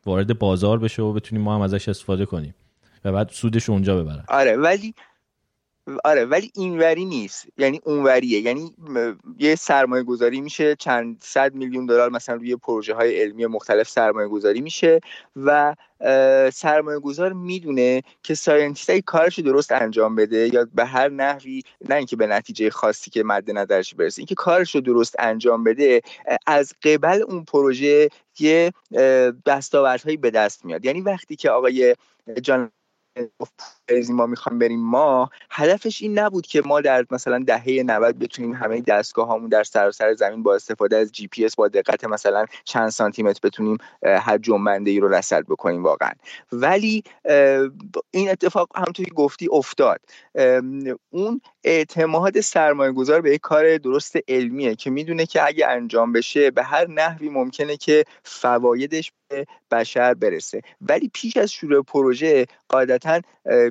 وارد بازار بشه و بتونیم ما هم ازش استفاده کنیم و بعد سودش اونجا ببرن. آره ولی اینوری نیست، یعنی اونوریه، یعنی یه سرمایه گذاری میشه، چند صد میلیون دلار مثلا روی پروژه های علمی مختلف سرمایه گذاری میشه و سرمایه گذار میدونه که ساینتیست های کارش درست انجام بده یا به هر نحوی، نه اینکه به نتیجه خاصی که مد نظرش برسه، اینکه کارش رو درست انجام بده، از قبل اون پروژه یه دستاوردهایی به دست میاد. یعنی وقتی که آقای جان ما میخوام بریم، ما هدفش این نبود که ما در مثلا دهه 90 بتونیم همه دستگاه هامون در سراسر زمین با استفاده از جی پی اس با دقت مثلا چند سانتی متر بتونیم هر جنبنده ای رو رصد بکنیم واقعا، ولی این اتفاق همونطوری گفتی افتاد. اون اعتماد سرمایه گذار به یک کار درست علمیه که میدونه که اگه انجام بشه به هر نحوی ممکنه که فوایدش به بشر برسه، ولی پیش از شروع پروژه قاعدتاً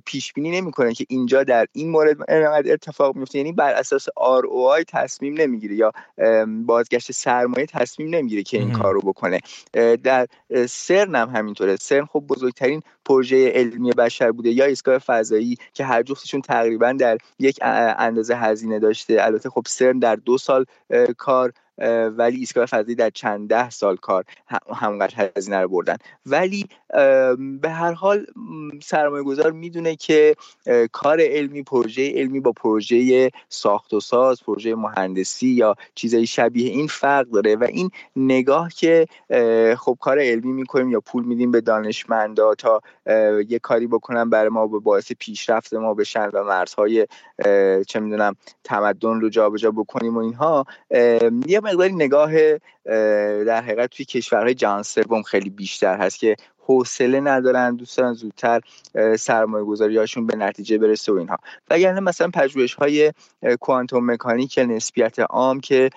پیش بینی نمیکنه که اینجا در این مورد انقدر اتفاق میفته، یعنی بر اساس ROI تصمیم نمیگیره یا بازگشت سرمایه تصمیم نمیگیره که این کارو بکنه. در سرن هم همینطوره، سرن خب بزرگترین پروژه علمی بشر بوده، یا ایستگاه فضایی که هر جفتشون تقریبا در یک اندازه هزینه داشته، البته خب سرن در 2 سال کار، ولی ایستگاه فضایی در چند 10 سال کار همونقدر هزینه رو بردن، ولی به هر حال سرمایه گذار میدونه که کار علمی، پروژه علمی با پروژه ساخت و ساز، پروژه مهندسی یا چیزای شبیه این فرق داره و این نگاه که خب کار علمی میکنیم یا پول میدیم به دانشمندا تا یه کاری بکنن برای ما، به باعث پیشرفت ما بشن و مرزهای چه میدونم تمدن رو جابجا بکنیم و اینها، یه مقداری نگاه در حقیقت توی کشورهای جهان سوم خیلی بیشتر هست که حوصله ندارن، دوست دارن زودتر سرمایه گذاریاشون به نتیجه برسه و اینها. وگرنه مثلا پژوهش‌های کوانتوم مکانیک نسبیت عام که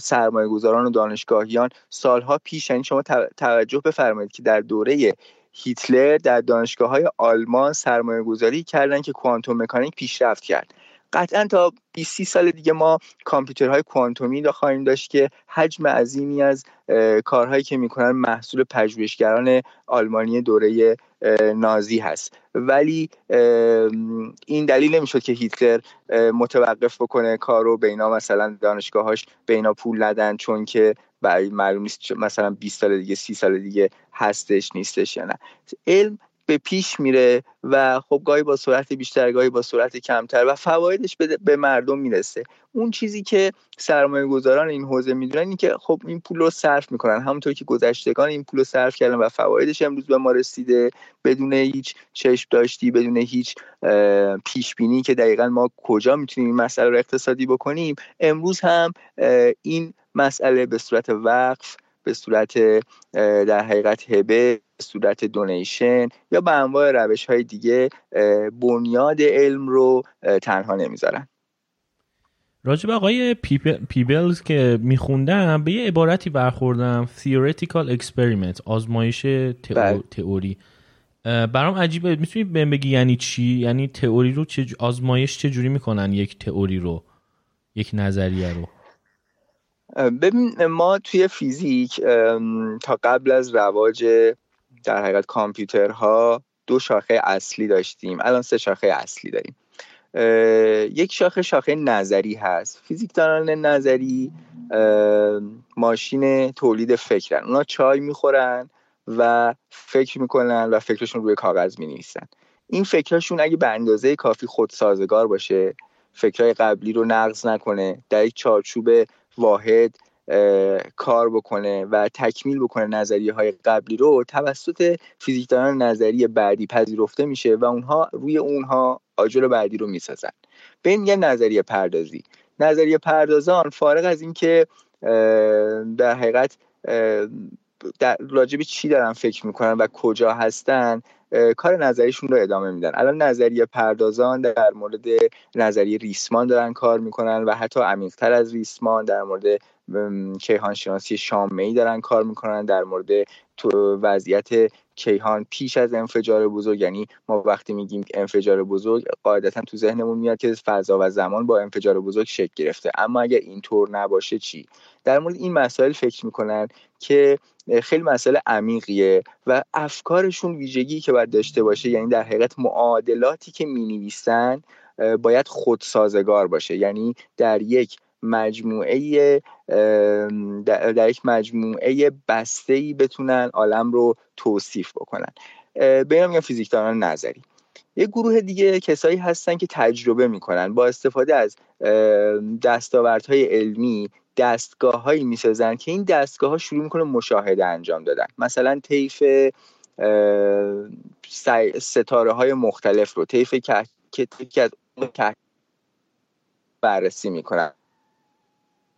سرمایه گذاران و دانشگاهیان سالها پیش، یعنی شما توجه بفرمایید که در دوره هیتلر در دانشگاه‌های آلمان سرمایه گذاری کردن که کوانتوم مکانیک پیشرفت کرد. قطعا تا 20-30 سال دیگه ما کامپیوترهای کوانتومی را خواهیم داشت که حجم عظیمی از کارهایی که میکنن محصول پژوهشگران آلمانی دوره نازی هست، ولی این دلیل نمیشد که هیتلر متوقف بکنه کارو، به اینا مثلا دانشگاهاش به اینا پول ندن چون که معلوم نیست مثلا 20 سال دیگه 30 سال دیگه هستش نیستش یا نه. علم به پیش میره و خب گاهی با سرعت بیشتر گاهی با سرعت کمتر و فوایدش به مردم میرسه. اون چیزی که سرمایه گذاران این حوزه میدونن این که خب این پول رو صرف میکنن، همونطور که گذشتگان این پول رو صرف کردن و فوایدش امروز به ما رسیده بدون هیچ چشم داشتی، بدون هیچ پیش بینی که دقیقاً ما کجا میتونیم این مسئله رو اقتصادی بکنیم. امروز هم این مسئله به صورت وقف، به صورت در حقیقت هبه، به صورت دونیشن یا به انواع روش‌های دیگه بنیاد علم رو تنها نمیذارن. راجب آقای پیبلز که میخوندم به یه عبارتی برخوردم، theoretical experiment، آزمایش تئوری. برام عجیبه، میتونی بهم بگی یعنی چی؟ یعنی تئوری رو آزمایش چجوری میکنن؟ یک تئوری رو، یک نظریه رو. ببین ما توی فیزیک تا قبل از رواج در حقیقت کامپیوترها 2 شاخه اصلی داشتیم، الان 3 شاخه اصلی داریم. یک شاخه نظری هست، فیزیکدانان نظری ماشین تولید فکرن، اونا چای میخورن و فکر میکنن و فکرشون روی کاغذ مینویسن. این فکرشون اگه به اندازه کافی خودسازگار باشه، فکرهای قبلی رو نقض نکنه، در یک چارچوب واحد کار بکنه و تکمیل بکنه نظریه های قبلی رو، توسط فیزیکدانان نظریه بعدی پذیرفته میشه و اونها روی اونها آجر بعدی رو میسازن. به این میگن نظریه پردازی. نظریه پردازان فارغ از این که در حقیقت راجع به چی دارن فکر میکنن و کجا هستن، کار نظریشون رو ادامه میدن. الان نظریه پردازان در مورد نظریه ریسمان دارن کار میکنن و حتی عمیق‌تر از ریسمان در مورد کیهانشناسی شامعی دارن کار میکنن، در مورد وضعیت کیهان پیش از انفجار بزرگ. یعنی ما وقتی میگیم انفجار بزرگ قاعدتا تو ذهنمون میاد که فضا و زمان با انفجار بزرگ شکل گرفته، اما اگر اینطور نباشه چی؟ در مورد این مسائل فکر میکنن که خیلی مسئله عمیقیه و افکارشون ویژگی که باید داشته باشه، یعنی در حقیقت معادلاتی که مینویسن باید خودسازگار باشه، یعنی در یک مجموعه بسته‌ای بتونن عالم رو توصیف بکنن. به اینا میگن فیزیکدانان نظری. یه گروه دیگه کسایی هستن که تجربه میکنن، با استفاده از دستاوردهای علمی دستگاه‌هایی میسازن که این دستگاه‌ها شروع میکنه مشاهده انجام دادن. مثلا طیف ستاره‌های مختلف رو، طیف که بررسی میکنن،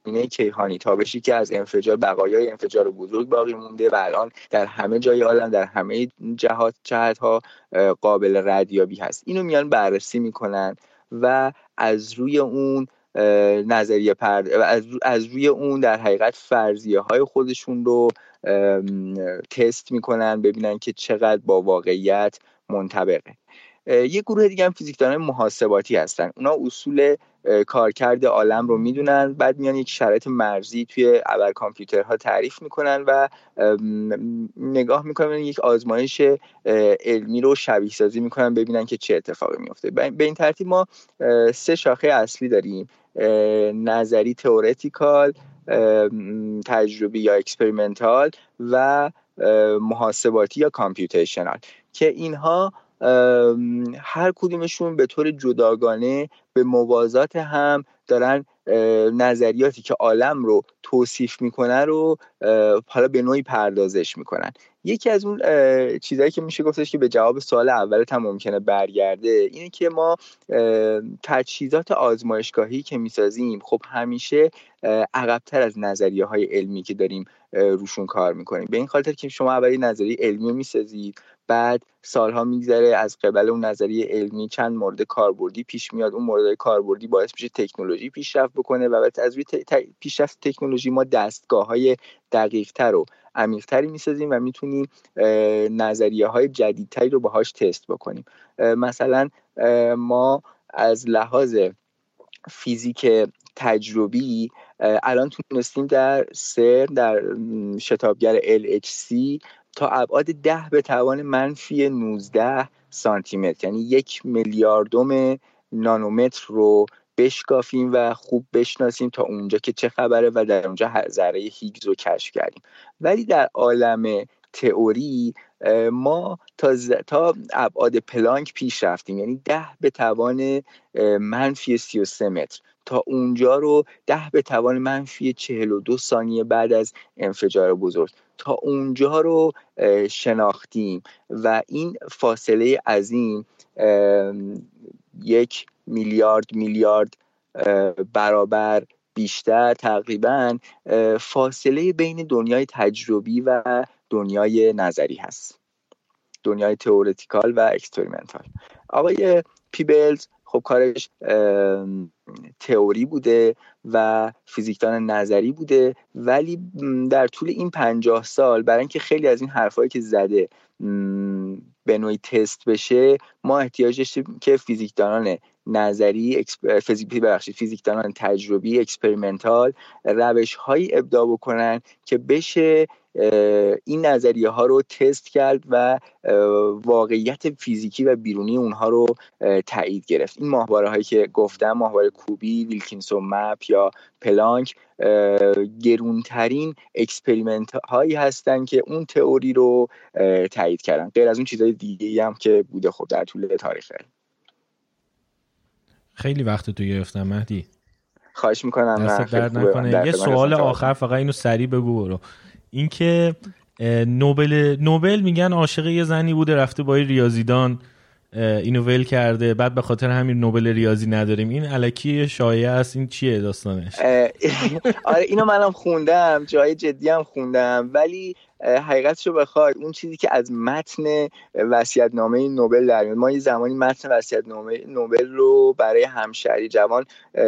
اینه کیهانی تابشی که از انفجار، بقایای انفجار بزرگ باقی مونده و الان در همه جای عالم، در همه جهت‌ها قابل ردیابی هست. اینو میان بررسی میکنن و از روی اون نظریه از روی اون در حقیقت فرضیه های خودشون رو تست میکنن، ببینن که چقدر با واقعیت منطبقه. یه گروه دیگه هم فیزیکدانان محاسباتی هستن. اونا اصول کارکرد عالم رو میدونن، بعد میان یک شرایط مرزی توی ابر کامپیوترها تعریف میکنن و نگاه میکنن، یک آزمایش علمی رو شبیه سازی میکنن ببینن که چه اتفاقی میفته. به این ترتیب ما سه شاخه اصلی داریم: نظری تئوریکال، تجربی یا اکسپریمنتال و محاسباتی یا کامپیوتیشنال، که اینها هر کدومشون به طور جداگانه به موازات هم دارن نظریاتی که عالم رو توصیف میکنن رو حالا به نوعی پردازش میکنن. یکی از اون چیزایی که میشه گفتش که به جواب سوال اولت هم ممکنه برگرده اینه که ما تجهیزات آزمایشگاهی که میسازیم خب همیشه عقب‌تر از نظریه های علمی که داریم روشون کار میکنیم. به این خاطر که شما اولی نظریه علمی میسازید، بعد سالها میگذره، از قبل اون نظریه علمی چند مورد کاربردی پیش میاد، اون موردهای کاربردی باعث میشه تکنولوژی پیشرفت بکنه و بعد از روی پیشرفت تکنولوژی ما دستگاه‌های دقیق‌تر و عمیق‌تری می‌سازیم و می‌تونیم نظریه‌های جدیدتری رو باهاش تست بکنیم. مثلا ما از لحاظ فیزیک تجربی الان تونستیم در CERN، در شتابگر LHC، تا ابعاد 10^-19 سانتیمتر، یعنی 1 میلیاردم نانومتر رو بشکافیم و خوب بشناسیم تا اونجا که چه خبره و در اونجا ذره هیگز رو کشف کردیم. ولی در عالم تئوری ما تا ابعاد پلانک پیش رفتیم، یعنی 10^-33 تا اونجا رو 10^-42 ثانیه بعد از انفجار بزرگ تا اونجا رو شناختیم و این فاصله عظیم 1 میلیارد برابر بیشتر تقریبا فاصله بین دنیای تجربی و دنیای نظری هست، دنیای تئوریکال و اکسپریمنتال. آقای پیبلز خب کارش تئوری بوده و فیزیکدان نظری بوده، ولی در طول این 50 سال برای اینکه خیلی از این حرفایی که زده به نوعی تست بشه، ما احتیاج داشتیم که فیزیکدانان نظری، فیزیکدانان تجربی، اکسپریمنتال روش‌هایی ابداع بکنن که بشه این نظریه ها رو تست کرد و واقعیت فیزیکی و بیرونی اونها رو تایید گرفت. این ماهواره هایی که گفتم، ماهواره کوبی، ویلکینسون مپ یا پلانک، گرونترین اکسپریمنت هایی هستن که اون تئوری رو تایید کردن، غیر از اون چیزهای دیگه هم که بوده خب در طول تاریخ. خیلی وقت تو گرفتم مهدی. خواهش میکنم درد نکنه. یه سوال آخر فقط اینو سریع بگو برو. این که نوبل میگن عاشق یه زنی بوده رفته با ریاضیدان اینو ول کرده، بعد به خاطر همین نوبل ریاضی نداریم. این الکی شایعه است، این چیه داستانش؟ آره اینو منم خوندم، جای جدی هم خوندم، ولی حقیقتشو بخوای اون چیزی که از متن وصیت‌نامه نوبل در میاد، ما یه زمانی متن وصیت‌نامه نوبل رو برای همشهری جوان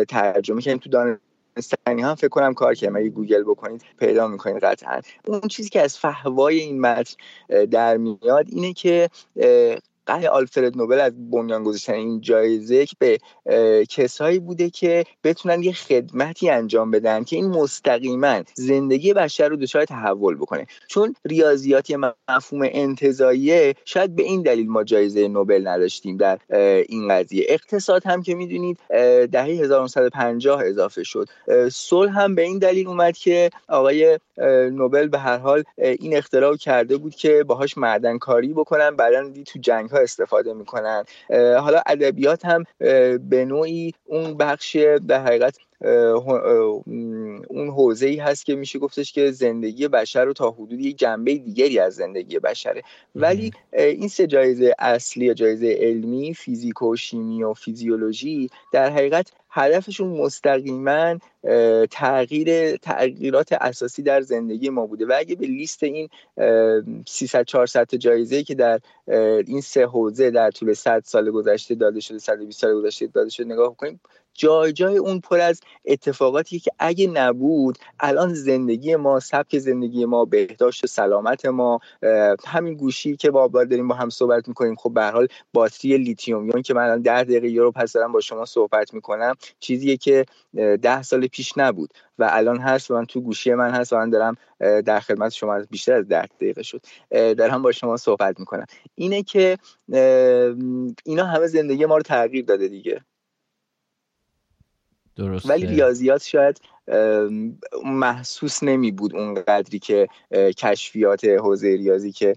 ترجمه کردیم تو دانش استانی هم فکر کنم کار کنم، اگه گوگل بکنید پیدا میکنید قطعا. اون چیزی که از فحوای این متن در میاد اینه که قصد آلفرد نوبل از بنیان گذاشتن این جایزه به کسایی بوده که بتونن یه خدمتی انجام بدن که این مستقیما زندگی بشر رو دچار تحول بکنه. چون ریاضیات یه مفهوم انتزاعیه، شاید به این دلیل ما جایزه نوبل نداشتیم در این قضیه. اقتصاد هم که میدونید دهه 1950 اضافه شد. صلح هم به این دلیل اومد که آقای نوبل به هر حال این اختراع کرده بود که باهاش معدن کاری بکنن، بعدن دید تو جنگ استفاده میکنن. حالا ادبیات هم به نوعی اون بخش در حقیقت اون حوزه‌ای هست که میشه گفتش که زندگی بشر رو تا حدودی یک جنبه دیگری از زندگی بشره. ولی این سه جایزه اصلی، جایزه علمی، فیزیک و شیمی و فیزیولوژی، در حقیقت هدفشون مستقیما تغییرات اساسی در زندگی ما بوده. و اگه به لیست این 300-400 جایزه‌ای که در این سه حوزه در طول 100 سال گذشته داده شده، 120 سال گذشته داده شده نگاه کنیم، جای اون پر از اتفاقاتی که اگه نبود الان زندگی ما، سبک زندگی ما، بهداشت و سلامت ما، همین گوشی که بابا داریم با هم صحبت میکنیم، خب به هر حال باتری لیتیوم یون که من 10 دقیقه یورو پس دارم با شما صحبت میکنم، چیزیه که 10 سال پیش نبود و الان هست و من تو گوشی من هست و من دارم در خدمت شما. بیشتر از 10 دقیقه شد دارم با شما صحبت میکنم. اینه که اینا همه زندگی ما رو تغییر داده دیگه. درسته. ولی ریاضیات شاید محسوس نمی بود اونقدری که کشفیات حوزه ریاضی که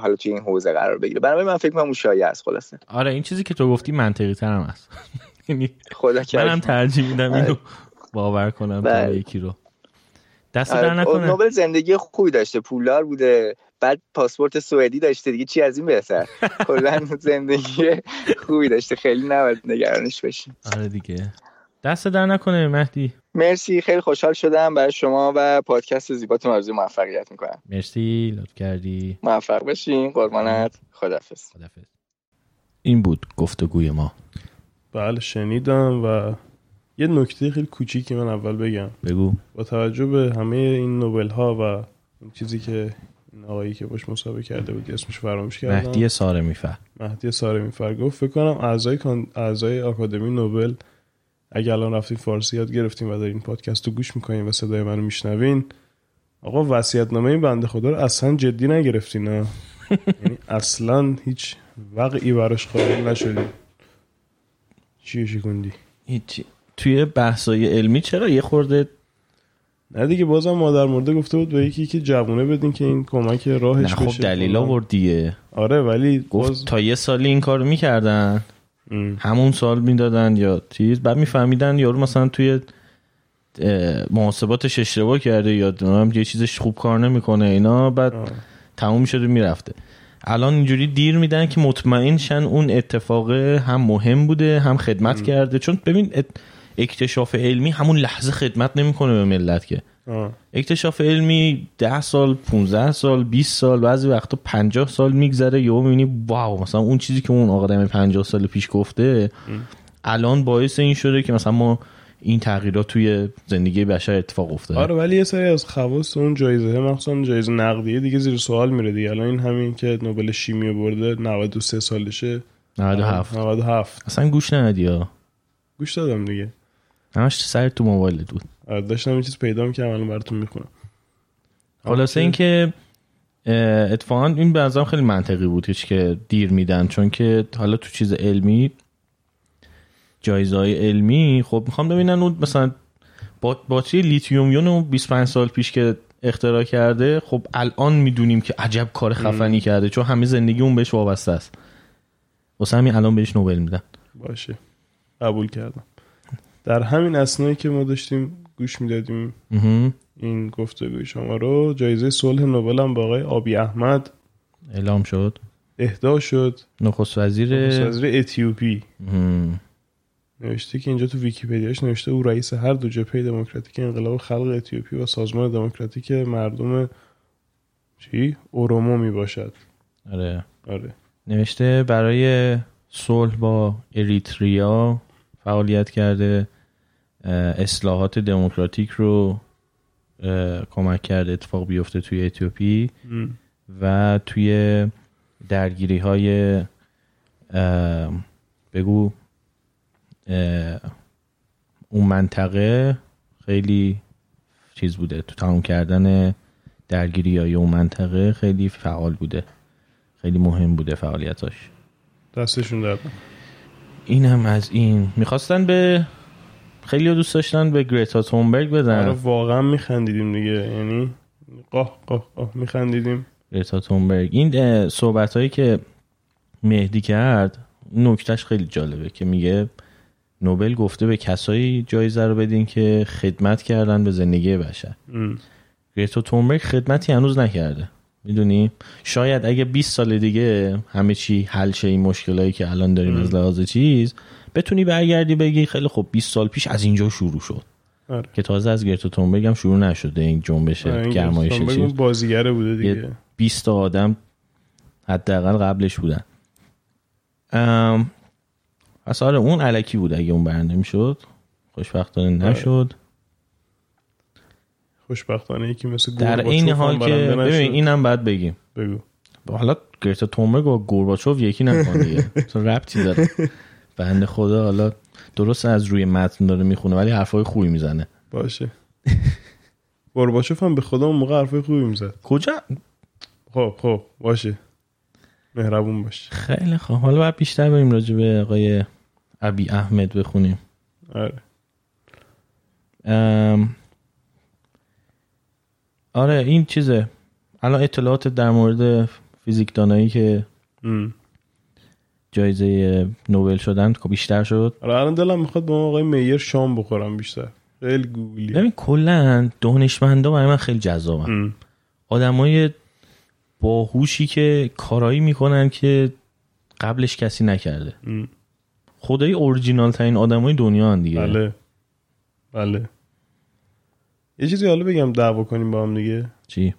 حالا توی این حوزه قرار بگیره. بنابراین من فکر می‌کنم اون شایعه است خلاصه. آره این چیزی که تو گفتی منطقی تر هم است. منم ترجیح میدم اینو باور کنم تا یکی رو. دست در نکنه. نوبل زندگی خوبی داشته، پولدار بوده، بعد پاسپورت سوئدی داشته، دیگه چی از این بهتر؟ کلاً زندگی خوبی داشته، خیلی نباید نگرانش بشیم. آره دیگه. دست در نکنه مهدی. مرسی، خیلی خوشحال شدم. برای شما و پادکست زیباتون آرزوی موفقیت میکنم. مرسی، لطف کردی. موفق بشین، قربانت. خداحافظ. خداحافظ. این بود گفتگوی ما. بله شنیدم و یه نکته خیلی کوچیکی من اول بگم. بگو. با توجه به همه این نوبل ها و این چیزی که این آقایی که باش مسابقه کرده بود اسمش فراموش کردم، مهدی سارمیفر گفت فکر کنم اعضای آکادمی نوبل اگه الان رفتین فارسی یاد گرفتین و دارین پادکست رو گوش میکنین و صدای منو میشنوین، آقا وصیت‌نامه این بنده خدا رو اصلا جدی نگرفتین، یعنی اصلا هیچ وقعی براش قائل نشدین. چی گوندی؟ هیچی. توی بحثای علمی چرا یه خورده نه دیگه، بازم مادر مرده گفته بود به یکی که جوونه بدین که این کمک راهش بشه. خب دلیل آورد دیگه. آره ولی گفت تا یه سالی این کارو میکردن، همون سال میدادن یا چیز، بعد میفهمیدن یارو مثلا توی محاسباتش اشتباه کرده یا یه چیزش خوب کار نمیکنه اینا، بعد تموم شده میرفته. الان اینجوری دیر میدن که مطمئن شن اون اتفاق هم مهم بوده هم خدمت کرده. چون ببین اکتشاف علمی همون لحظه خدمت نمیکنه به ملت که. اکتشاف علمی 10 سال 15 سال 20 سال بعضی وقتا 50 سال میگذره، یهو میبینی واو مثلا اون چیزی که اون آقا 50 سال پیش گفته الان باعث این شده که مثلا ما این تغییرات توی زندگی بشر اتفاق افتاده. آره ولی یه سری از خواص اون جایزه مخصوصا جایزه نقدیه دیگه زیر سوال میره دیگه. الان این همین که نوبل شیمی برده 93 سالشه 97 اصلا گوش ندادی ها؟ گوش دادم دیگه، همش سر تو موبایلت بود. داشتم یه چیز پیدا می‌کردم الان براتون میخونم. خلاصه این که اتفاقاً این به نظرم خیلی منطقی بودش که دیر میدن، چون که حالا تو چیز علمی جایزه‌های علمی خب میخوام ببینن اون مثلا باتری لیتیوم یون 25 سال پیش که اختراع کرده، خب الان میدونیم که عجب کار خفنی کرده چون همه زندگی اون بهش وابسته است، واسه همین الان بهش نوبل میدن. باشه قبول کردم. در همین اثنایی که ما داشتیم گوش میدادیم این گفتگوی شما رو، جایزه صلح نوبل هم با آقای آبی احمد اعلام شد، اهدا شد. نخست وزیر اتیوپی نوشته که اینجا تو ویکی‌پدیاش نوشته او رئیس هر دو جبهه دموکراتیک انقلاب خلق اتیوپی و سازمان دموکراتیک مردم اورومو میباشد. آره. نوشته برای صلح با اریتریا فعالیت کرده، اصلاحات دموکراتیک رو کمک کرده اتفاق بیفته توی اتیوپی و توی درگیری های بگو اون منطقه خیلی چیز بوده، تو تمام کردن درگیری های اون منطقه خیلی فعال بوده، خیلی مهم بوده فعالیتاش، دستشون درد. این هم از این. میخواستن به خیلی ها دوست داشتن به گرتا تونبرگ بدن. واقعا میخندیدیم دیگه، یعنی قاه قاه قاه میخندیدیم. گرتا تونبرگ این صحبت هایی که مهدی کرد نکتهش خیلی جالبه که میگه نوبل گفته به کسایی جایزه رو بدین که خدمت کردن به زندگی بشر. گرتا تونبرگ خدمتی هنوز نکرده، میدونی؟ شاید اگه 20 سال دیگه همه چی حل شه، این مشکلایی که الان داریم از لحاظ چیز، بتونی برگردی بگی خیلی خب 20 سال پیش از اینجا شروع شد. آره. که تازه از گرتا تونبرگ هم شروع نشده این جنبش گرمایش چیز. اون بازیگره بوده دیگه. 20 تا آدم حداقل قبلش بودن. اصلا اون الکی بود، اگه اون برنده میشد خوشبختانه نشد. آره. خوشبختانه یکی مثل در این حال که ببین اینم بعد بگیم بگو حالا گرتا تونبرگ و گورباچوف یکی نکنه دیگه ربطی داره بنده خدا. حالا درست از روی متن داره میخونه ولی حرفای خوبی میزنه. باشه گورباچوف هم به خدا اون موقع حرفای خوبی میزد. کجا؟ خب باشه مهربون باش. خیلی خب حالا بعد بیشتر بریم راجع به آقای آبی احمد بخونیم. آره آره این چیزه. الان اطلاعات در مورد فیزیک دانایی که جایزه نوبل شدن بیشتر شد. آره الان دلم میخواد با آقای میر شام بخورم بیشتر. خیلی گوگلی. ببین کلا دانشمندا برای من خیلی جذابن. آدمای باهوشی که کارایی میکنن که قبلش کسی نکرده. خدای اورجینال ترین آدمای دنیا ان دیگه. بله. یه چیزی حالا بگم دعوا کنیم با هم دیگه. چی؟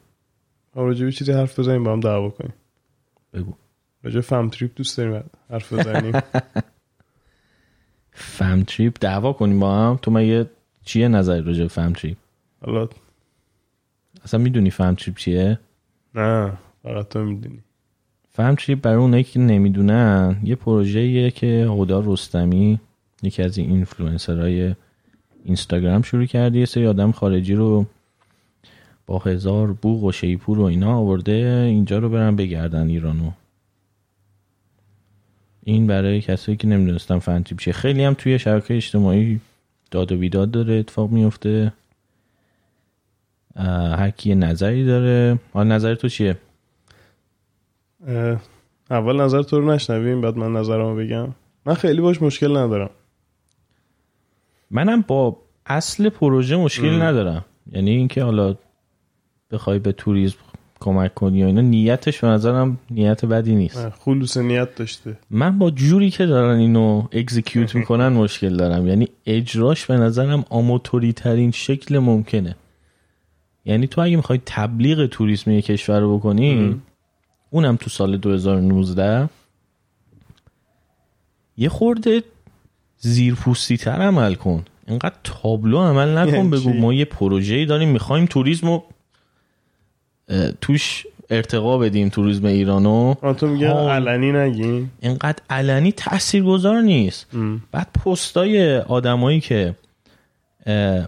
راجع به چیزی حرف بزنیم با هم دعوا کنیم. بگو. راجع به فم تریپ دوست داریم حرف بزنیم. فم تریپ دعوا کنیم با هم؟ تو مگه چیه نظری راجع به فم تریپ؟ حالا اصلا میدونی فم تریپ چیه؟ نه، فقط تو میدونی. فم تریپ برای اونایی که نمیدونن یه پروژه‌ایه که هدا رستمی یکی از این اینفلوئنسرهای اینستاگرام شروع کرده، یه سری آدم خارجی رو با هزار بوق و شیپور و اینا آورده اینجا رو برن بگردن ایرانو. این برای کسایی که نمیدونستن فن تریپ چیه. خیلی هم توی شبکه اجتماعی داد و بیداد داره اتفاق میفته، هر کی نظری داره. حالا نظر تو چیه؟ اول نظر تو رو نشنویم بعد من نظرمو بگم. من خیلی باش مشکل ندارم. منم با اصل پروژه مشکل ندارم، یعنی اینکه حالا بخوای به توریسم کمک کنی یا اینا نیتش به نظرم نیت بدی نیست، خلوص نیت داشته. من با جوری که دارن اینو اکزیکیوت میکنن مشکل دارم، یعنی اجراش به نظرم آماتوری ترین شکل ممکنه. یعنی تو اگه میخوای تبلیغ توریسم یک کشور رو بکنی اونم تو سال 2019 یه خورده زیرپوستی تر عمل کن، اینقدر تابلو عمل نکن. بگو ما یه پروژه‌ای داریم میخوایم توریسمو توش ارتقا بدیم، توریسم ایرانو. تو میگن علنی نگین، اینقدر علنی تاثیرگذار نیست. بعد پستای آدمایی که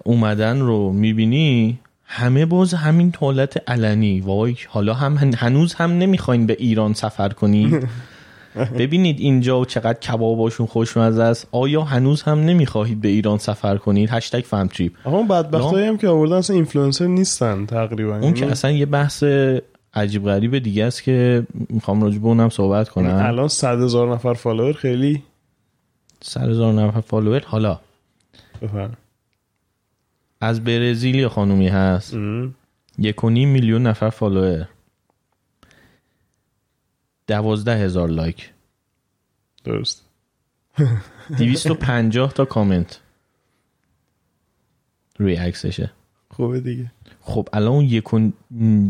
اومدن رو میبینی همه باز همین حالت علنی. وای حالا هم هنوز هم نمیخواین به ایران سفر کنی ببینید اینجا و چقدر کباباشون خوشمزه است، آیا هنوز هم نمیخواهید به ایران سفر کنید؟ هشتگ فهم تریپ. آقا اون بدبختایی هم که آوردن اصلا اینفلوئنسر نیستن تقریبا، اون که اصلا یه بحث عجیب غریب دیگه است که میخوام راجع به اونم صحبت کنم. الان 100,000 نفر فالوور، خیلی 100,000 نفر فالوور. حالا از برزیل خانومی هست 1.5 میلیون نفر فالوور، 12,000 لایک، درست 250 تا کامنت روی عکسشه. خوبه دیگه. خب الان اون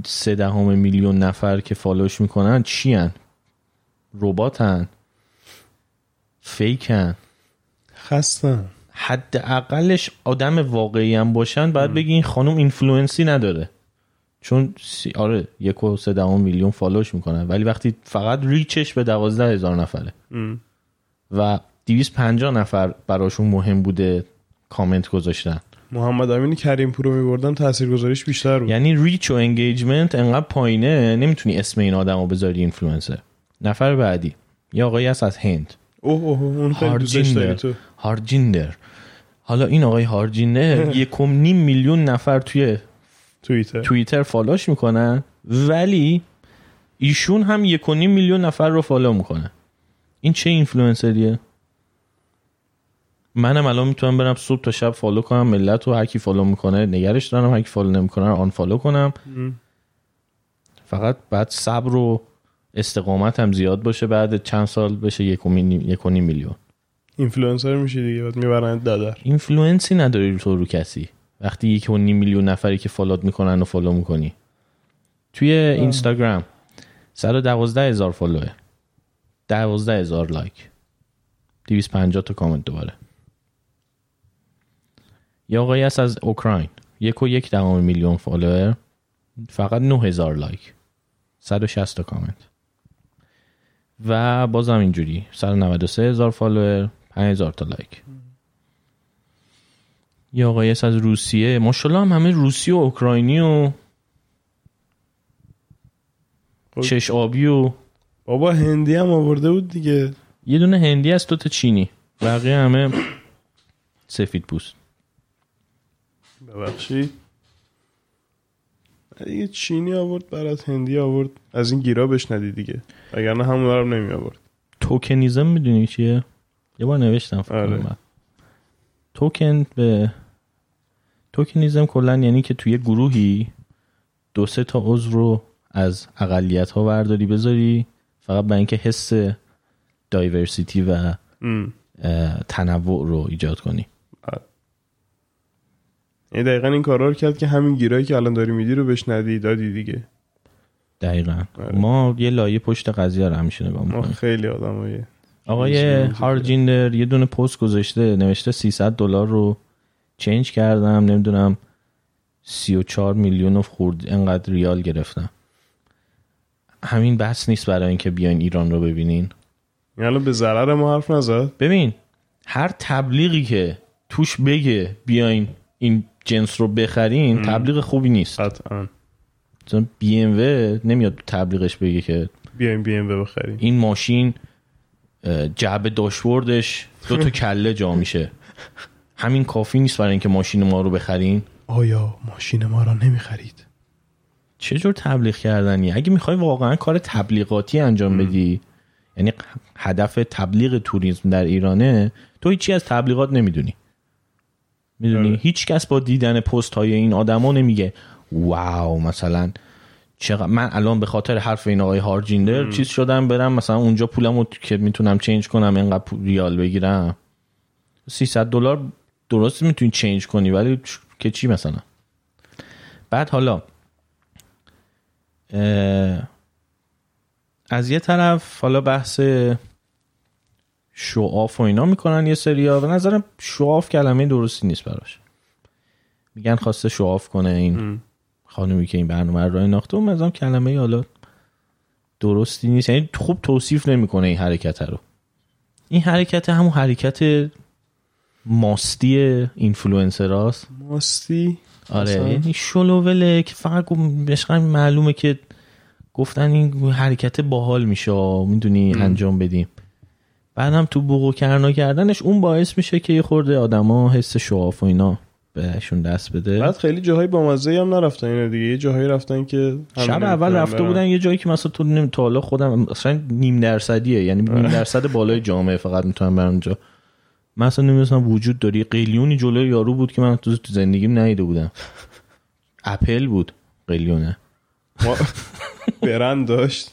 1.3 میلیون نفر که فالوش میکنن چی هن؟ رباتن، فیکن، خستن. حد اقلش آدم واقعی هم باشن باید بگی این خانم اینفلوئنسی نداره، چون آره 1.3 میلیون فالوش میکنن، ولی وقتی فقط ریچش به 12,000 نفره و 250 نفر براشون مهم بوده کامنت گذاشتن، محمد امین کریم پور رو می‌بردم تاثیرگذاریش بیشتر بود. یعنی ریچ و انگیجمنت انقدر پایینه نمیتونی اسم این آدمو بذاری اینفلوئنسر. نفر بعدی یه آقایی هست از هند. اون خیلی دوستش داری تو. هارجیندر. حالا این آقای هارجیندر 1.5 میلیون نفر توی توییتر فالوش میکنن، ولی ایشون هم 1.5 میلیون نفر رو فالو میکنه. این چه اینفلوئنسریه؟ منم الان میتونم برم صبح تا شب فالو کنم ملت رو، هر کی فالو میکنه نگرش دارم، هر کی فالو نمیکنه آن فالو کنم. فقط بعد صبر و استقامت هم زیاد باشه، بعد چند سال بشه 1.5 میلیون اینفلوئنسر میشی دیگه. بعد میبرن دادر. اینفلوئنسی نداری تو رو کسی وقتی 1.5 میلیون نفری که فالوت میکنن و فالو میکنی. توی اینستاگرام 112,000 فالوه، 12,000 لایک، 250 تا کامنت. دوباره یا آقایی هست از اوکراین 1.1 میلیون فالوور، فقط 9,000 لایک، 160 کامنت و بازم اینجوری 193,000 فالوور، 5,000 تا لایک. یا آقایی هست از روسیه، ماشاءالله هم همه روسی و اوکراینی و چش آبی و بابا هندی هم آورده بود دیگه، یه دونه هندی هست، 2 تا چینی، بقیه همه سفید پوست. ببخشی دیگه چینی آورد برات، هندی آورد، از این گیرا بهش ندی دیگه، وگرنه همون برام نمی آورد. توکنیزم میدونی چیه؟ یه بار نوشتم فکر کنم. توکنیزم کلا یعنی که توی گروهی 2-3 تا عضو رو از اقلیت ها برداری بذاری، فقط برای اینکه حس دایورسیتی و تنوع رو ایجاد کنی. دقیقا این کارا رو کرد که همین گیرایی که الان داری میدی رو بهش ندی دادی دیگه. دقیقا. ما یه لایه پشت قضیه رو همیشه نگاه می‌کنیم. ما خیلی آدماییه. آقای هارجیندر یه دونه پست گذاشته نوشته $300 رو چنج کردم، نمیدونم 34 میلیون خورد انقدر ریال گرفتم. همین بس نیست برای اینکه بیاین ایران رو ببینین. یعنی به ضرر ما حرف نزد. ببین هر تبلیغی که توش بگه بیاین این جنس رو بخرین تبلیغ خوبی نیست. قطعاً. مثلا BMW نمیاد تبلیغش بگه که بیاین BMW بخرین. این ماشین جعبه داشبوردش 2 تا کله جا میشه. همین کافی نیست برای اینکه ماشین ما رو بخرین. آیا ماشین ما رو نمیخرید؟ چه جور تبلیغ کردنی؟ اگه میخوای واقعاً کار تبلیغاتی انجام بدی، یعنی هدف تبلیغ توریسم در ایرانه، تو هیچی از تبلیغات نمیدونی. میدونی هیچ کس با دیدن پست های این آدما نمیگه واو مثلا من الان به خاطر حرف این آقای هارجیندر چیز شدم برم مثلا اونجا پولمو که میتونم چنج کنم اینقدر ریال بگیرم. $300 درست میتونی چنج کنی، ولی که چی مثلا. بعد حالا از یه طرف حالا بحث شعاف و اینا میکنن یه سریا، به نظرم شعاف کلمه درستی نیست براش، میگن خواسته شعاف کنه این خانومی که این برنامه رو انداخته، اون مثلا کلمه حالا درستی نیست، یعنی خوب توصیف نمیکنه این حرکت رو. این حرکت همون حرکت ماستی اینفلوئنسراست. ماستی آره، یعنی شلووله که فقط بشقدر معلومه که گفتن این حرکت باحال میشه، میدونی انجام بدیم. بعدم تو بوق و کرنا کردنش اون باعث میشه که یه خورده آدما حس شعاف و اینا بهشون دست بده. بعد خیلی جاهای بامزه هم نرفتن اینا دیگه، یه جاهایی رفتن که شب اول رفته بودن یه جایی که مثلا تو حالا خودم اصلا 0.5%، یعنی 0.5% بالای جامعه فقط میتونن برن اونجا. من اصلا نمیدونستم وجود داره. قلیونی جلوی یارو بود که من تو زندگیم ندیده بودم. اپل بود قلیونه. برند داشت.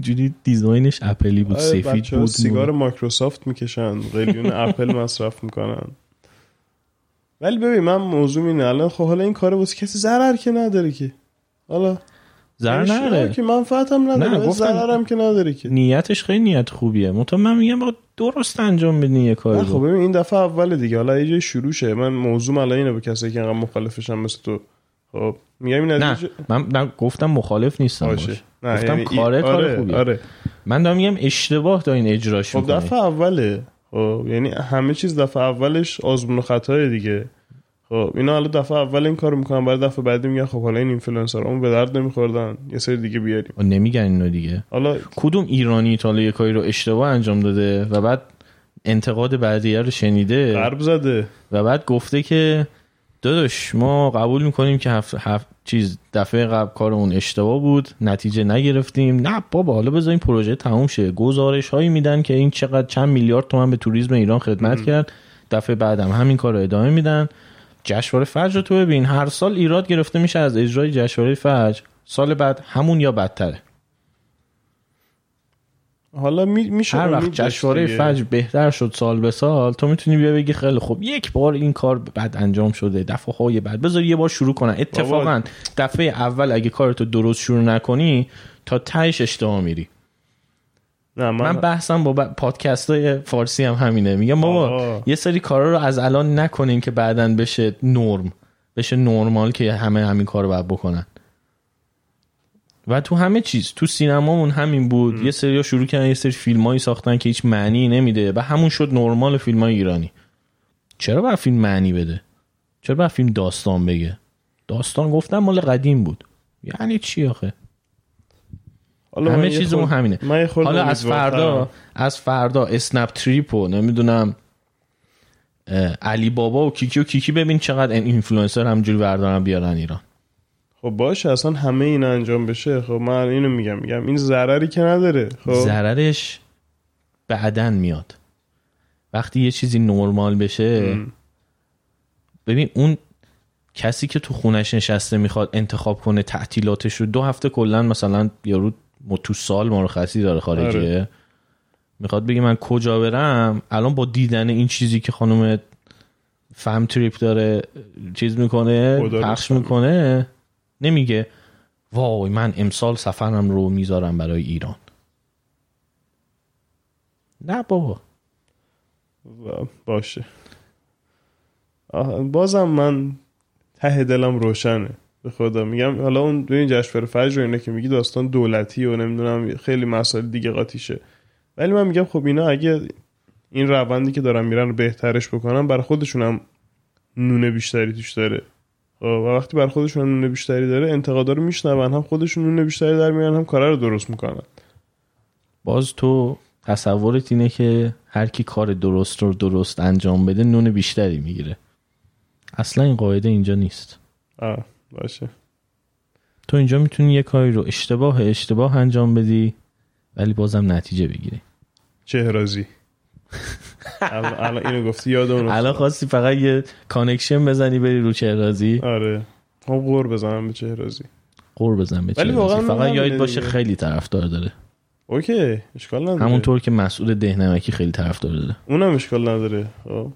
جوری دیزاینش اپلی بود، سفید بود. سیگار مایکروسافت میکشن، قلیون اپل مصرف میکنن. ولی ببین من موضوع اینه الان، خب حالا این کارو واسه کسی ضرر که نداره که، حالا ضرر نداره که، منفعت هم نداره، ضرر هم که نداره که، نیتش خیلی نیت خوبیه. من میگم با درست انجام بدین یه کاری. خب ببین این دفعه اول دیگه، حالا یه جای شروع شه. من موضوع الان اینه به کسایی که انقدر مخالفشن مثل تو. خب میگم این نه من گفتم مخالف نیستم باشه. گفتم یعنی کارت کار خوبیه. آره. من دارم میگم اشتباه دارین اجراش میکنید. خب دفعه اوله. خب یعنی همه چیز دفعه اولش آزمون و خطای دیگه. خب اینا حالا دفعه اول این کارو میکنن، بعد دفعه بعدی میگن خب حالا این اینفلوئنسرامون به درد نمیخوردن، یه سری دیگه بیاریم. نمیگن اینو دیگه. حالا کدوم ایرانی ایتالیا یه کاری رو اشتباه انجام داده و بعد انتقاد بعدی‌ها رو شنیده، غرب زده و بعد گفته که داداش ما قبول میکنیم که هفت چیز دفعه قبل کارمون اشتباه بود، نتیجه نگرفتیم. نه بابا، حالا بذاریم پروژه تموم شه. گزارش هایی میدن که این چقدر چند میلیارد تومان به توریسم ایران خدمت کرد، دفعه بعدم همین کارو ادامه میدن. جشنواره فجر رو تو ببین، هر سال ایراد گرفته میشه از اجرای جشنواره فجر، سال بعد همون یا بدتره. حالا میشه هر وقت جشنواره فجر بهتر شد سال به سال، تو میتونی بیا بگی خیلی خوب یک بار این کار بد انجام شده، دفعه های بعد بذار یه بار شروع کنن. اتفاقا دفعه اول اگه کارتو درست شروع نکنی تا تهش اشتباه میری. نه من بحثم با پادکست های فارسی هم همینه. میگم بابا یه سری کارا رو از الان نکنین که بعدن بشه نرم، بشه نرمال که همه همین کارو بعد بکنن. و تو همه چیز، تو سینمامون همین بود. یه سری‌ها شروع کردن یه سری فیلمایی ساختن که هیچ معنی نمیده و همون شد نرمال فیلمای ایرانی. چرا باید فیلم معنی بده؟ چرا باید فیلم داستان بگه؟ داستان گفتن مال قدیم بود، یعنی چی آخه؟ همه چیزمون همینه. حالا از فردا اسنپ تریپ و نمیدونم علی بابا و کیکی ببین چقدر این اینفلوئنسر همجوری بردارن بیارن ایران. خب باشه اصلا همه اینا انجام بشه. خب من اینو میگم این ضرری که نداره. خب ضررش بعدن میاد وقتی یه چیزی نورمال بشه. ببین اون کسی که تو خونش نشسته میخواد انتخاب کنه تعطیلاتش رو، 2 هفته کلا مثلا یارو تو سال مرخصی داره خارجیه. آره. میخواد بگه من کجا برم. الان با دیدن این چیزی که خانم فهم تریپ داره چیز میکنه، پخش میکنه، نمیگه وای من امسال سفرم رو میذارم برای ایران. نه بابا باشه. بازم من ته دلم روشنه به خدا میگم. حالا اون دو این جشنواره فجر و اینا که میگی داستان دولتی و نمیدونم خیلی مسائل دیگه قاطیشه، ولی من میگم خب اینا اگه این روندی که دارن میرن رو بهترش بکنن، برای خودشون هم نونه بیشتری توش داره. و وقتی بر خودشون نونه بیشتری داره، انتقادا رو میشنون، هم خودشون نونه بیشتری در میارن، هم کارا رو درست میکنن. باز تو تصورت اینه که هر کی کار درست رو درست انجام بده نونه بیشتری میگیره. اصلا این قاعده اینجا نیست. باشه تو اینجا میتونی یه کاری رو اشتباه انجام بدی ولی بازم نتیجه بگیری. چه رازی. الان اینو گفتی یادم رفت. الان خواستی فقط یه کانکشن بزنی بری رو چهرازی. آره هم قور بزنم به چهرازی. ولی واقعا فقط یاد باشه خیلی طرفدار داره. اوکی اشکال نداره. همونطور که مسعود دهنمکی خیلی طرفدار داره، اونم اشکال نداره. خب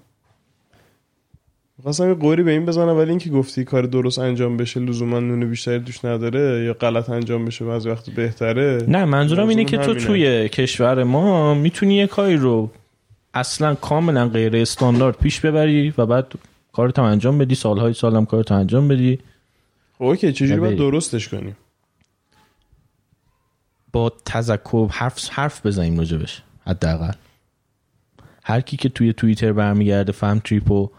می‌خواستم یه قوری به این بزنم، ولی اینکه گفتی کار درست انجام بشه لزوما نون بیشتری توش نداره یا غلط انجام بشه بعضی وقت بهتره. نه منظورم اینه که تو توی کشور ما میتونی یه کاری رو اصلا کاملا غیر استاندارد پیش ببری و بعد کارت هم انجام بدی، سالهای سال هم کارت انجام بدی. اوکی چجوری باید درستش کنیم؟ با تذکر حرف بزنیم راجبش. حداقل هر کی که توی توییتر برمیگرده فهم تریپو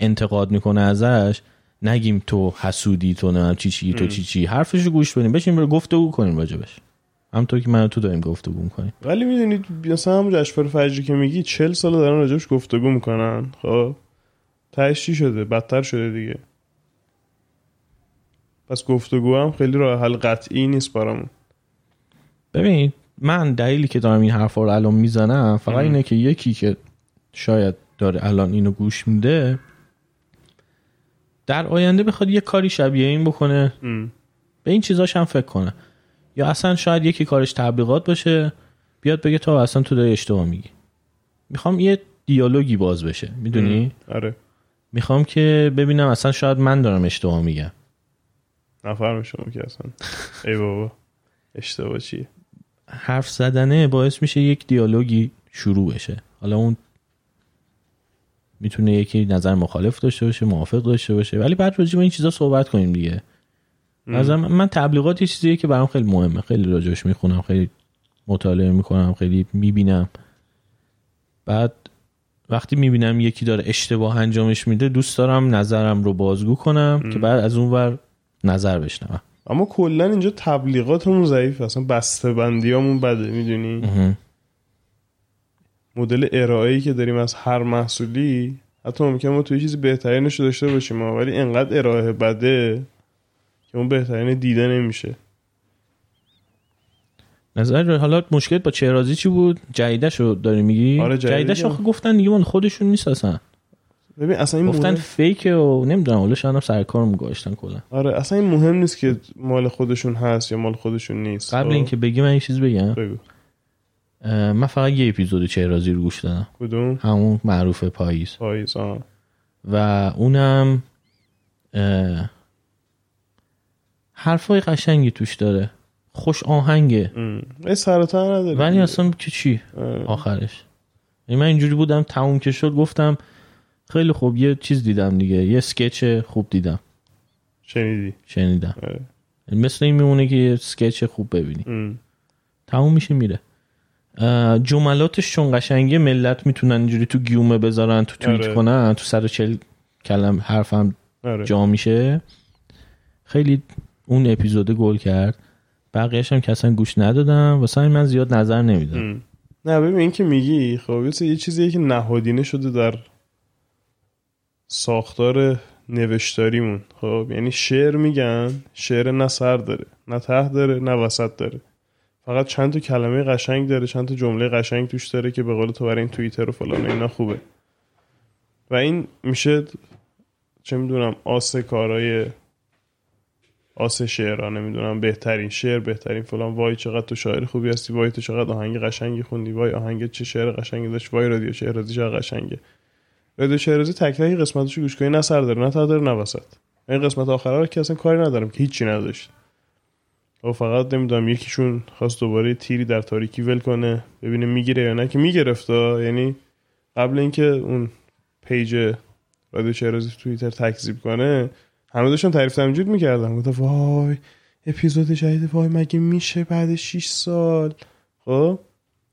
انتقاد میکنه ازش، نگیم تو حسودی، تو نه چی تو چی، حرفشو گوش بدیم، بشیم گفتگو کنیم راجبش، همونطور که من و تو داریم گفتگو میکنیم. ولی میدونید مثلا همون جشنواره فجری که میگی 40 سال دارن راجبش گفتگو میکنن. خب تهش چی شده؟ بدتر شده دیگه. پس گفتگو هم خیلی راه حل قطعی نیست برامون. ببین من دلیلی که دارم این حرفا رو الان میزنم فقط اینه که یکی که شاید داره الان اینو گوش میده در آینده بخواد یه کاری شبیه این بکنه به این چیزاش هم فکر کنه، یا اصلا شاید یکی کارش تبلیغات باشه بیاد بگه تو اصلا تو داری اشتباه میگی، میخوام یه دیالوگی باز بشه، میدونی؟ آره. میخوام که ببینم اصلا شاید من دارم اشتباه میگم. نفرم شما که اصلا ای بابا اشتباه چیه؟ حرف زدنه باعث میشه یک دیالوگی شروع بشه. حالا اون میتونه یکی نظر مخالف داشته باشه، موافق داشته باشه، ولی بعد راجع به این چیزا صحبت کنیم دیگه. مثلا من تبلیغات یه چیزیه که برام خیلی مهمه، خیلی راجعش میخونم، خیلی مطالعه میکنم، خیلی میبینم. بعد وقتی میبینم یکی داره اشتباه انجامش میده دوست دارم نظرم رو بازگو کنم که بعد از اون ور نظر بشنوم. اما کلا اینجا تبلیغاتمون ضعیفه، اصلا بسته‌بندیامون بده، میدونی؟ مدل ارائه‌ای که داریم از هر محصولی، حتی ممکن ما توی چیز بهترینش رو داشته باشیم ولی انقدر ارائه بده که اون بهترین دیده نمیشه. نظر حالا مشکل با چهرازی چی بود؟ جدیدشو داری میگی؟ آره جدیدش آخه گفتن دیگه اون خودشون نیست اصلا. ببین اصلا این گفتن فیکه و نمیدونم حالا شاید هم سرکار میگاشتن کلا. آره اصلا این مهم نیست که مال خودشون هست یا مال خودشون نیست. قبل اینکه بگی من یه چیز بگم. بگو. من فقط یه اپیزود چهرازی رو گوش دادم. کدوم؟ همون معروف پاییز. پاییز آها. و اونم حرفای قشنگی توش داره. خوش آهنگه. این سرطان نداره. ولی اصلا که چی؟ آخرش. من اینجوری بودم تموم که شد گفتم خیلی خوب یه چیز دیدم دیگه، یه سکچ خوب دیدم. شنیدم. مثل این میمونه که یه سکچ خوب ببینی. تموم میشه میره. جملاتش چون قشنگه ملت میتونن اینجوری تو گیومه بذارن، تو توییت کنن، تو 140 کلم حرفم جا میشه. خیلی اون اپیزود گل کرد. بقیه‌اش هم که اصلا گوش ندادم واسه این من زیاد نظر نمیدم. نه ببین این که میگی خب یه چیزیه که نهادینه شده در ساختار نوشتاریمون. خب یعنی شعر میگن، شعر نه سر داره، نه ته داره، نه وسط داره، فقط چند تا کلمه قشنگ داره، چند تا جمله قشنگ توش داره که به قول تو برای این توییتر و فلان اینا خوبه. و این میشه چه میدونم آسه کارهای آسه شعرانه، میدونم بهترین شعر، بهترین فلان، وای چقدر تو شاعر خوبی هستی، وای تو چقدر آهنگ قشنگی خوندی، وای آهنگ چه شعر قشنگی داشت، وای رادیو شعرازی چقدر قشنگه. رادیو شعرازی تک تک قسمتاشو گوش کنی، نه سر داره نه تا داره نه وسط. این قسمت آخرا که اصلا کاری ندارم که هیچی نداشت و فقط نمیدونم یکیشون خواست دوباره تیری در تاریکی ول کنه ببینه میگیره یا نه، که میگرفتا. یعنی قبل اینکه اون پیج رادیو شعرازی توییتر تکذیب کنه همه داشتم تعریف تمجید میکردم، گفتم وای اپیزود جدید، وای مگه میشه بعد 6 سال. خب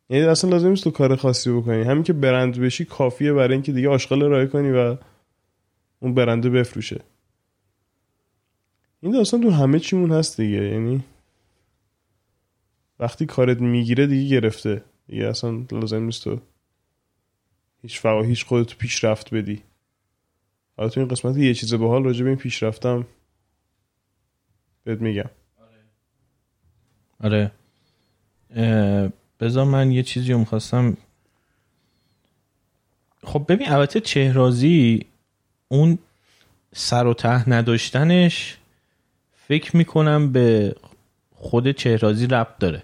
یعنی اصلا لازم نیست تو کار خاصی بکنی، همین که برند بشی کافیه برای اینکه دیگه آشغال رای کنی و اون برنده بفروشه. این داستان تو همه چیمون هست دیگه، یعنی وقتی کارت میگیره دیگه گرفته دیگه، اصلا لازم نیست تو هیچ خودت پیشرفت بدی. حالا تو این قسمت یه چیز باحال راجع به این پیش رفتم بهت میگم. آره بذار من یه چیزی رو میخواستم. خب ببین البته چهرازی اون سر و ته نداشتنش فکر میکنم به خود چهرازی ربط داره.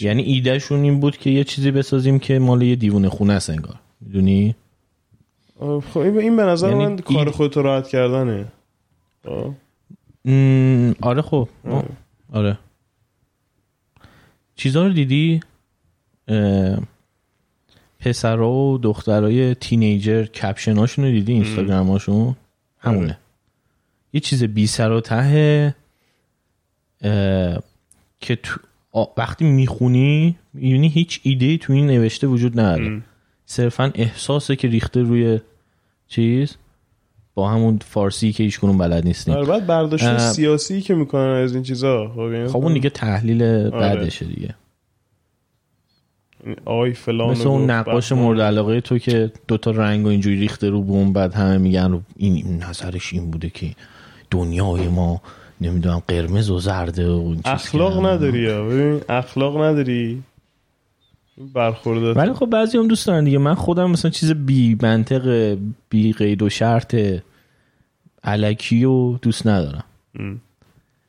یعنی ایدهشون این بود که یه چیزی بسازیم که مال یه دیوونه خونه است انگار، میدونی؟ خب این به نظر یعنی من کار خودتو راحت کردنه. آره خب آره چیزا رو دیدی پسرها و دخترای تینیجر کپشناشون رو دیدی اینستاگراماشون همونه. آره. یه چیز بی سر و ته که تو وقتی میخونی یعنی هیچ ایده‌ای تو این نوشته وجود نداره. صرفا احساسه که ریخته روی چیز با همون فارسی که هیچکدوم بلد نیستیم. آره بعد برداشت سیاسی که میکنن از این چیزا خب اون دیگه تحلیل بعدشه دیگه. آی فلان مثل اون نقاش مورد علاقه تو که دوتا رنگ و اینجوری ریخته رو بوم، بعد همه میگن این نظرش این بوده که دنیای ما نمیدونم قرمز و زرده و اون چیز. اخلاق نداری. ببین اخلاق نداری برخورده. ولی خب بعضی هم دوست دارن دیگه. من خودم مثلا چیز بی منطق بی قید و شرط الکی رو دوست ندارم.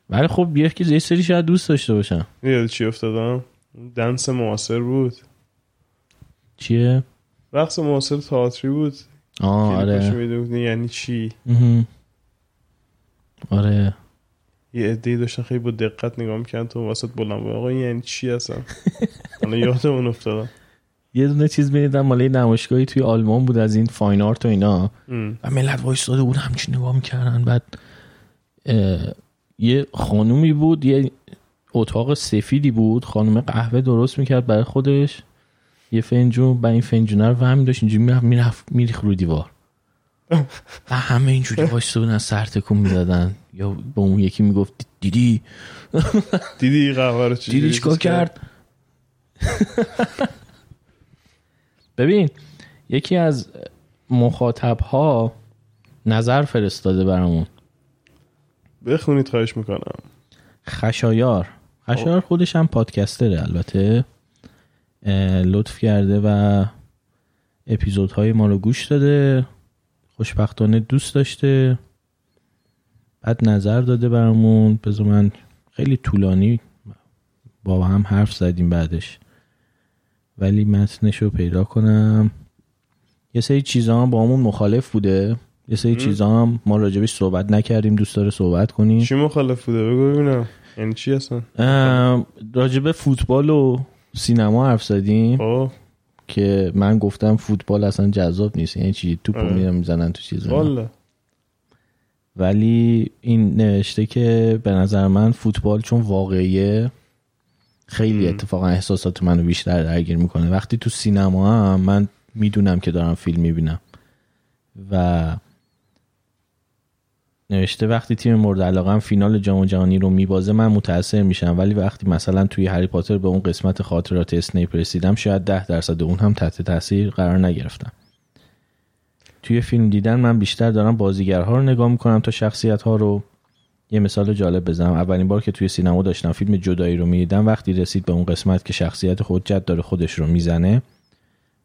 ولی خب بیاید که یه سری شاید دوست داشته باشم. یاد چی افتادم؟ دنس معاصر بود. چیه؟ رقص معاصر تئاتری بود. آه آره. یعنی چی؟ آره. یه عده‌ای داشتن خیلی با دقت نگاه می‌کردن تو وسط بلند. آقا یعنی چی اصلا؟ من یادمون افتادم. یه دونه چیز ببینیدم مال نمایشگاهی توی آلمان بود از این فاین آرت و اینا. و ملت وایساده بود همچین نگاه می‌کردن. بعد یه خانومی بود، یه اتاق سفیدی بود، خانم قهوه درست میکرد برای خودش، یه فنجون با این فنجونه رو همین داشت اینجوری میریخ رو دیوار و همه اینجوری وایسادن سر تکون میدادن یا به اون یکی میگفت دیدی دیدی قهوه رو چجوری دیدی چیکار کرد. ببین یکی از مخاطب‌ها نظر فرستاده برامون، بخونید خواهش میکنم. خشایار خودش هم پادکستره البته، لطف کرده و اپیزودهای ما رو گوش داده، خوشبختانه دوست داشته، بعد نظر داده برامون. بذار من خیلی طولانی با هم حرف زدیم بعدش، ولی متنش رو پیدا کنم. یه سری چیزا هم با همون مخالف بوده، یه سری چیزا هم ما راجبش صحبت نکردیم، دوست داره صحبت کنیم. چی مخالف بوده بگو ببینم؟ یعنی چی اصلا؟ راجب فوتبال و سینما حرف زدیم که من گفتم فوتبال اصلا جذاب نیست، یعنی چی توپو میرن میزنن تو چیزا. ولی این نوشته که به نظر من فوتبال چون واقعیه خیلی اتفاقا احساسات منو بیشتر درگیر میکنه. وقتی تو سینما هم من میدونم که دارم فیلم میبینم. و نوشته وقتی تیم مورد علاقه‌ام فینال جام جهانی رو میبازه من متأثر میشم، ولی وقتی مثلا توی هری پاتر به اون قسمت خاطرات اسنیپ رسیدم شاید 10% اون هم تحت تاثیر قرار نگرفتم. توی فیلم دیدن من بیشتر دارم بازیگرها رو نگاه میکنم تا شخصیت‌ها رو. یه مثال جالب بزنم، اولین بار که توی سینما داشتم فیلم جدایی رو می‌دیدم، وقتی رسید به اون قسمت که شخصیت خود جد داره خودش رو میزنه،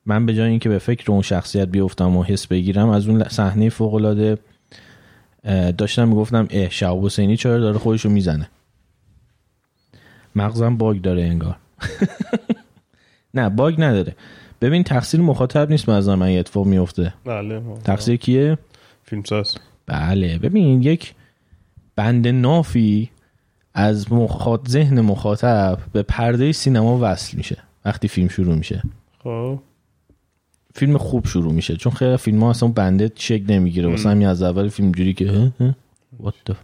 من به جای اینکه به فکر اون شخصیت بیفتم و حس بگیرم از اون صحنه فوق‌العاده داشتم میگفتم اه شعب حسینی چرا داره خودش رو میزنه، مغزم باگ داره انگار. نه باگ نداره. ببین تقصیر مخاطب نیست، از من یه اتفاق میفته. بله تقصیر کیه؟ فیلمساز. بله ببین یک بند نافی از ذهن مخاطب به پرده سینما وصل میشه وقتی فیلم شروع میشه. خب فیلم خوب شروع میشه چون خیلی فیلم‌ها اصلا بنده چک نمیگیره، واسه همین از اول فیلم جوری که what the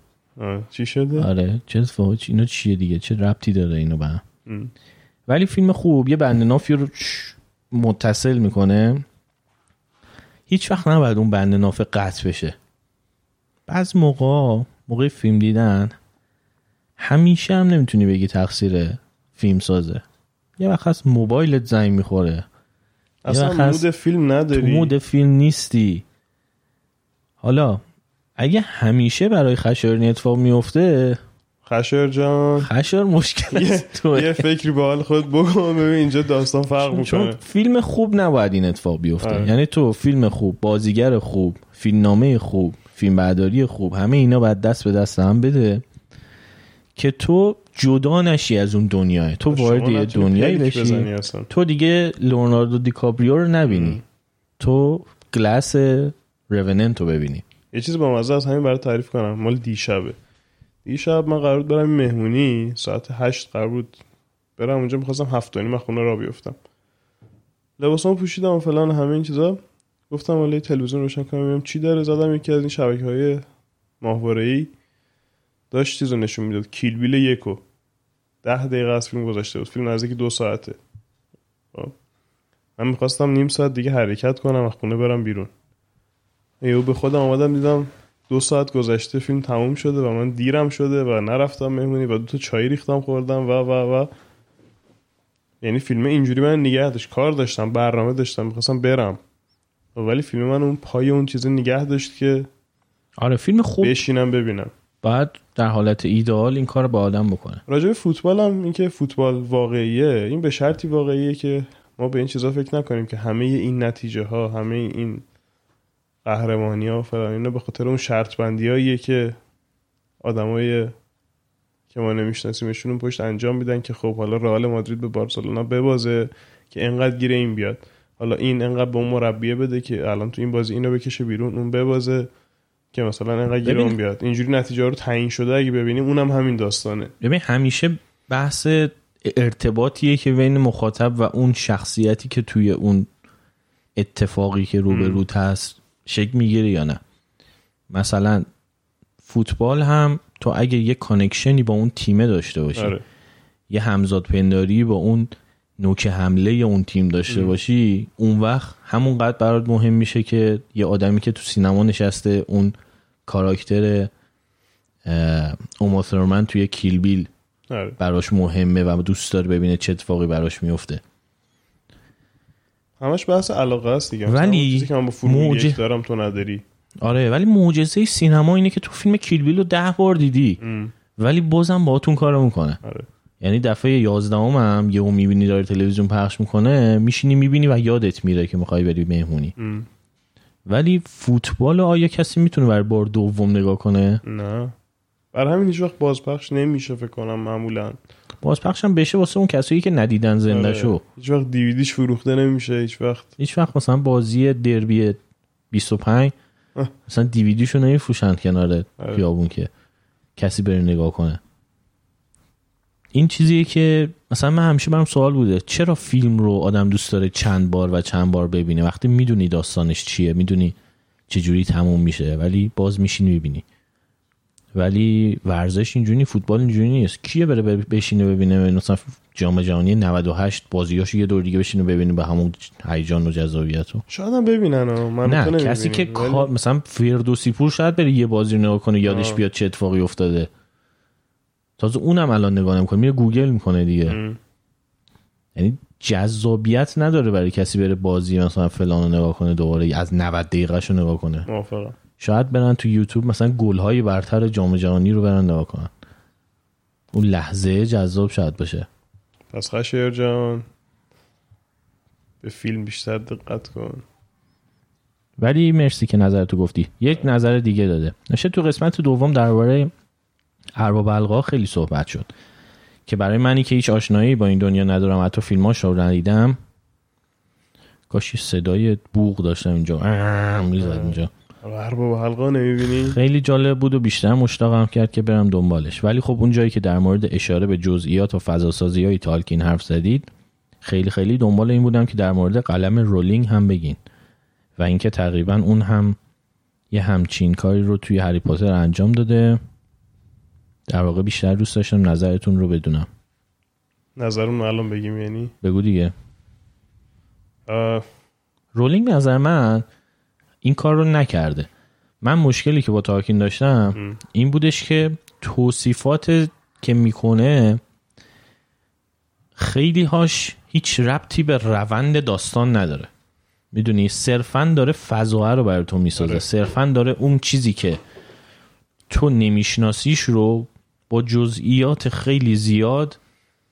چی شده؟ آره چه فوج اینا چیه دیگه، چه ربطی داره اینو به هم؟ ولی فیلم خوب یه بند نافی رو متصل میکنه. هیچ وقت نباید اون بند ناف قطع بشه. بعض موقع فیلم دیدن همیشه هم نمیتونی بگی تقصیر فیلم سازه، یه وقت از موبایلت زنگ میخوره، اصلا مود فیلم نداری، تو مود فیلم نیستی. حالا اگه همیشه برای خشایار اتفاق میفته، خشایار جان خشایار مشکل توه، یه فکری به حال خود بکن ببین اینجا داستان فرق میکنه. چون فیلم خوب نباید این اتفاق بیفته. یعنی تو فیلم خوب، بازیگر خوب، فیلمنامه خوب، فیلمبرداری خوب، همه اینا باید دست به دست هم بده که تو جدا نشی از اون دنیای، تو وارد یه دنیایی بشی، تو دیگه لئوناردو دیکاپریو رو نبینی، تو گلاس رونننت رو ببینی. یه چیز با مزه از همین برای تعریف کنم، مال دیشب من قرار بود برم مهمونی، ساعت 8 قرار بود برم اونجا، می‌خواستم 7:30 من خونه را بیفتم، لباسامو پوشیدم و فلان همه این چیزا، گفتم والله تلویزیون روشن کنم ببینم چی داره، زدم یکی از این شبکه‌های ماهواره‌ای داشت چیزو نشون میداد، کیل بیل 1 10 دقیقه از فیلم گذشته بود، فیلم نزدیک 2 ساعته. من میخواستم نیم ساعت دیگه حرکت کنم از خونه برم بیرون، ایو به خودم آمدم دیدم 2 ساعت گذشته فیلم تموم شده و من دیرم شده و نرفتم مهمونی و 2 تا چای ریختم خوردم و یعنی فیلم اینجوری من نگه داشت، کار داشتم، برنامه داشتم، میخواستم برم، ولی فیلم من اون پای اون چیزا نگه داشت که آره فیلم خوب بشینم ببینم. بعد در حالت ایدئال این کار با آدم بکنه. راجع به فوتبال هم این که فوتبال واقعیه، این به شرطی واقعیه که ما به این چیزا فکر نکنیم که همه این نتیجه ها، همه این قهرمانی ها و فلان اینا به خاطر اون شرط بندی هاییه که آدمای که ما نمیشناسیمشون اون پشت انجام میدن که خب حالا رئال مادرید به بارسلونا ببازه که انقدر گیر این بیاد، حالا این انقدر به اون مربیه بده که الان تو این بازی اینو بکشه بیرون، اون ببازه که مثلا انقدر گیر اون بیاد. اینجوری نتیجه رو تعیین شده اگه ببینیم اونم همین داستانه. ببین همیشه بحث ارتباطیه که بین مخاطب و اون شخصیتی که توی اون اتفاقی که روبرو هست شکل میگیره یا نه. مثلا فوتبال هم تو اگه یه کانکشنی با اون تیمه داشته باشی، آره، یه همزادپنداری با اون نوک حمله اون تیم داشته باشی، اون وقت همونقدر برات مهم میشه که یه آدمی که تو سینما نشسته اون کاراکتر اوما ثورمن توی کیل بیل براش مهمه و دوست داره ببینه چه اتفاقی براش میفته. همش بحث علاقه است دیگه. ولی که من با فوتبال یک دارم تو نداری. آره ولی معجزه سینما اینه که تو فیلم کیل بیل رو 10 بار دیدی ولی بازم باهاتون کارو میکنه. آره. یعنی دفعه 11م هم یهو میبینی داره تلویزیون پخش میکنه، میشینی میبینی و یادت میره که میخوای بری مهمونی. ولی فوتبال آیا کسی میتونه برای بار دوم نگاه کنه؟ نه. برای همین هیچ وقت بازپخش نمیشه فکر کنم معمولا. بازپخش هم بشه واسه اون کسایی که ندیدن زندهشو. آره. هیچ وقت دیویدیش فروخته نمیشه هیچ وقت. هیچ وقت مثلا بازی دربی 25 مثلا دیویدیشو نمیفروشن کنار خیابون که کسی بره نگاه کنه. این چیزیه که مثلا من همیشه برام سوال بوده چرا فیلم رو آدم دوست داره چند بار و چند بار ببینه وقتی میدونی داستانش چیه، میدونی چجوری تموم میشه ولی باز میشینی میبینی. ولی ورزش اینجوری، فوتبال اینجوری نیست. کیه بره بشینه ببینه مثلا جام جهانی 98 بازیاشو یه دور دیگه بشینه ببینه به همون هیجان و جذابیتو. شاید هم ببینن، من نه کسی که ولی... مثلا فردوسی پور شاید بره یه بازی رو نگاه کنه یادش بیاد چه اتفاقی افتاده. تازه اونم الان نگاه نمیکنه، میره گوگل میکنه دیگه. یعنی جذابیت نداره برای کسی بره بازی مثلا فلانو نگاه کنه دوباره از 90 دقیقهشو نگاه کنه. موافقم. شاید برن تو یوتیوب مثلا گل‌های برتر جام جهانی رو برن نگاه کنن، اون لحظه جذاب شاید باشه. پس خشیر جان به فیلم بیشتر دقت کن. ولی مرسی که نظرتو گفتی. یک نظر دیگه داده نشه. تو قسمت دوم درباره ارباب القا خیلی صحبت شد که برای منی که هیچ آشنایی با این دنیا ندارم، حتی فیلماش رو ندیدم، کاش صدای بوق داشتم اینجا میزد اینجا. ارباب القا نمیبینی؟ خیلی جالب بود و بیشتر مشتاقم کرد که برم دنبالش. ولی خب اون جایی که در مورد اشاره به جزئیات و فضاسازی‌های تالکین حرف زدید، خیلی دنبال این بودم که در مورد قلم رولینگ هم بگین و اینکه تقریبا اون هم یه همچین کاری رو توی هری پاتر انجام داده. در واقع بیشتر دوست داشتم نظرتون رو بدونم. نظرمون الان بگیم یعنی؟ بگو دیگه. رولینگ به نظر من این کار رو نکرده. من مشکلی که با تاکین داشتم این بودش که توصیفات که میکنه خیلی هاش هیچ ربطی به روند داستان نداره. میدونی صرفاً داره فضا رو براتون میسازه، صرفاً داره اون چیزی که تو نمیشناسیش رو با جزئیات خیلی زیاد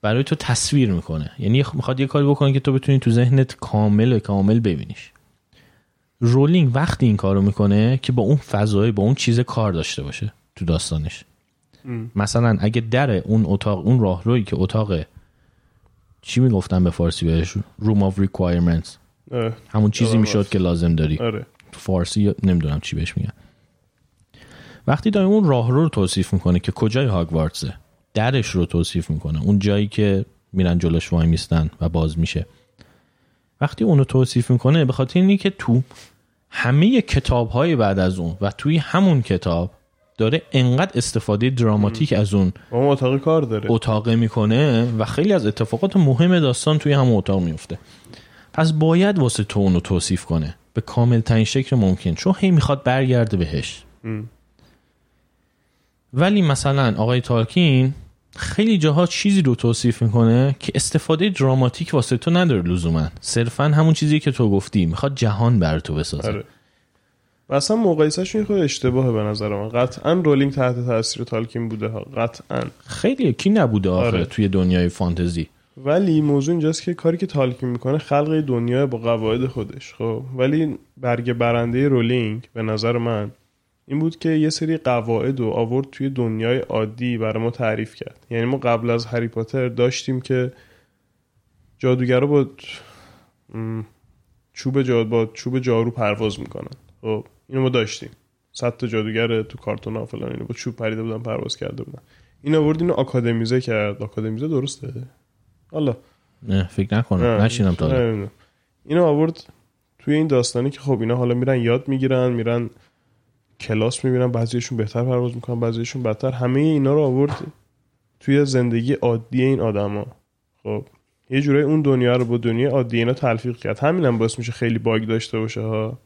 برای تو تصویر میکنه. یعنی میخواد یه کاری بکنه که تو بتونی تو ذهنت کامل ببینیش. رولینگ وقتی این کارو میکنه که با اون فضای با اون چیز کار داشته باشه تو داستانش. مثلا اگه در اون اتاق، اون راهرویی که اتاق چی میگفتن به فارسی بهش، روم آف ریکوایرمنتس، همون چیزی میشد که لازم داری. آره. تو فارسی نمیدونم چی بهش میگن. وقتی داره اون راهرو رو توصیف میکنه که کجای هاگوارتسه، درش رو توصیف میکنه، اون جایی که میرن جلوش وای میستن و باز میشه، وقتی اون رو توصیف میکنه به خاطر اینی که تو همه کتاب‌های بعد از اون و توی همون کتاب داره انقدر استفاده دراماتیک از اون اتاق کار داره، اتاق میکنه و خیلی از اتفاقات مهم داستان توی همون اتاق میفته. پس باید واسه تو اون رو توصیف کنه به کامل‌ترین شکل ممکن، چون هی میخواد برگرده بهش. ولی مثلا آقای تالکین خیلی جاها چیزی رو توصیف میکنه که استفاده دراماتیک واسه تو نداره لزوما، صرفا همون چیزی که تو گفتی میخواد جهان بر تو بسازه. آره. اصلا مقایسه‌ش این خود اشتباهه به نظر من. قطعا رولینگ تحت تاثیر تالکین بوده ها، قطعا. خیلی کی نبوده آخه. آره. توی دنیای فانتزی ولی موضوع اینجاست که کاری که تالکین میکنه خلق دنیا با قواعد خودش. خب ولی برگ برنده رولینگ به نظر من این بود که یه سری قواعد رو آورد توی دنیای عادی برای ما تعریف کرد. یعنی ما قبل از هری پاتر داشتیم که جادوگرا با چوب جارو پرواز میکنن. خب اینو ما داشتیم، 100 تا جادوگر تو کارتون‌ها فلان اینو با چوب پریده بودن پرواز کرده بودن. این آورد اینو آکادمیزه کرد. آکادمیزه درسته؟ الله نه فکر نکنم، نشینم تا حالا. اینو آورد توی این داستانی که خب اینا حالا میرن یاد میگیرن، میرن کلاس میبینن، بعضیشون بهتر پرواز میکنن بعضیشون بدتر. همه اینا رو آورد توی زندگی عادی این آدما. خب یه جورایی اون دنیا رو با دنیای عادی اینا تلفیق کرد. همینم باعث میشه خیلی باگ داشته باشه ها.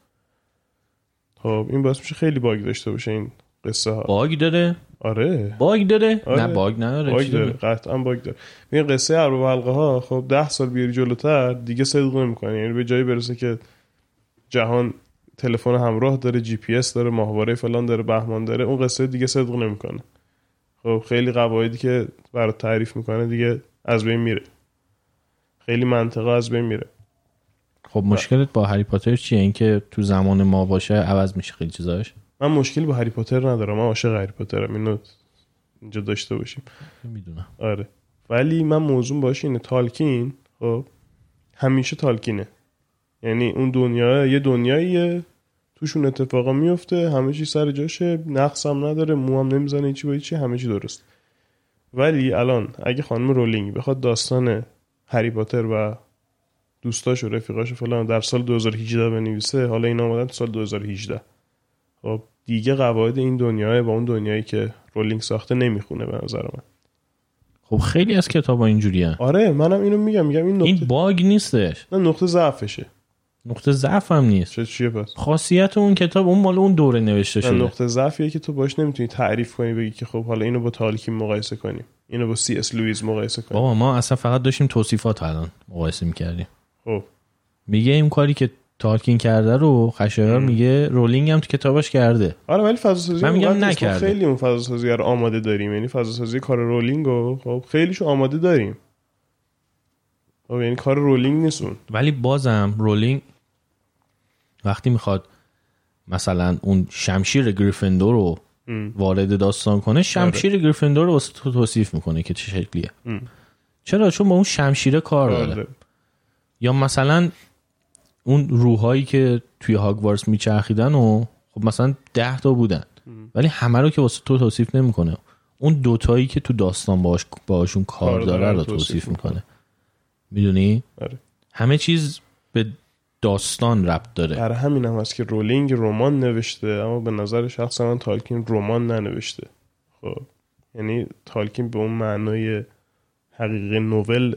خب این باعث میشه خیلی باگ داشته باشه این قصه ها. باگ داره؟ آره باگ داره؟ آره. نه باگ نداره، باگ داره، قطعا باگ داره. این قصه ارباب حلقه ها خب 10 سال بیاری جلوتر دیگه صدق نمیکنه. یعنی به جایی برسه که جهان تلفن همراه داره، جی پی اس داره، ماهواره فلان داره، بهمان داره، اون قصه دیگه صدق نمیکنه. خب خیلی قواعدی که برات تعریف میکنه دیگه از بین میره، خیلی منطقه از بین میره. خب مشکلت با هری پاتر چیه؟ این که تو زمان ما باشه عوض میشه خیلی چیزاش. من مشکلی با هری پاتر ندارم، من عاشق هری پاترم، اینو اینجا داشته باشیم. میدونم آره، ولی من موضوع باشه اینه تالکین خب همیشه تالکینه. یعنی اون دنیا یه دنیاییه توشون اتفاقا میفته، همه چی سر جاشه، نقص هم نداره، مو هم نمیزنه، چی با چی، همه چی درست. ولی الان اگه خانم رولینگ بخواد داستان هری پاتر و دوستاش و رفیقاش و فلان در سال 2018 بنویسه، حالا اینا اومدن تو سال 2018، خب دیگه قواعد این دنیاه با اون دنیایی که رولینگ ساخته نمیخونه به نظر من. خب خیلی از کتابا اینجوریه. آره منم اینو میگم این نقطه، این باگ نیستش، نه نقطه ضعفشه. نقطه ضعف هم نیست. چیه پس؟ خاصیت اون کتاب اون مال اون دوره نوشته شده. نقطه ضعفیه که تو باش نمیتونی تعریف کنی بگی که خب حالا اینو با تالکین مقایسه کنیم، اینو با سی اس لوئیس مقایسه کنیم. بابا ما اصلا فقط داشتیم توصیفات الان مقایسه می‌کردیم. خب میگه این کاری که تالکین کرده رو خشایار میگه رولینگ هم تو کتابش کرده. آره ولی فضاسازی من میگم نکرده. خیلی اون فضاسازی رو آماده داریم، یعنی فضاسازی کار رولینگ رو خب خیلیشو آماده داریم. خب یعنی کار رولینگ نیستون. ولی بازم رولینگ وقتی میخواد مثلا اون شمشیر گریفندور رو وارد داستان کنه، شمشیر گریفندور رو توصیف میکنه که چه شکلیه. چرا؟ چون با اون شمشیره کار داره. یا مثلا اون روحایی که توی هاگوارتس میچرخیدن و خب مثلا 10 تا بودن ولی همه رو که واسه تو توصیف نمیکنه، اون دوتایی که تو داستان باهاشون کار داره رو توصیف میکنه. میدونی؟ آره. همه چیز به داستان ربط داره. برای همین هم هست که رولینگ رمان نوشته، اما به نظر شخص من تالکین رمان ننوشته. خب یعنی تالکین به اون معنای حقیقی نوول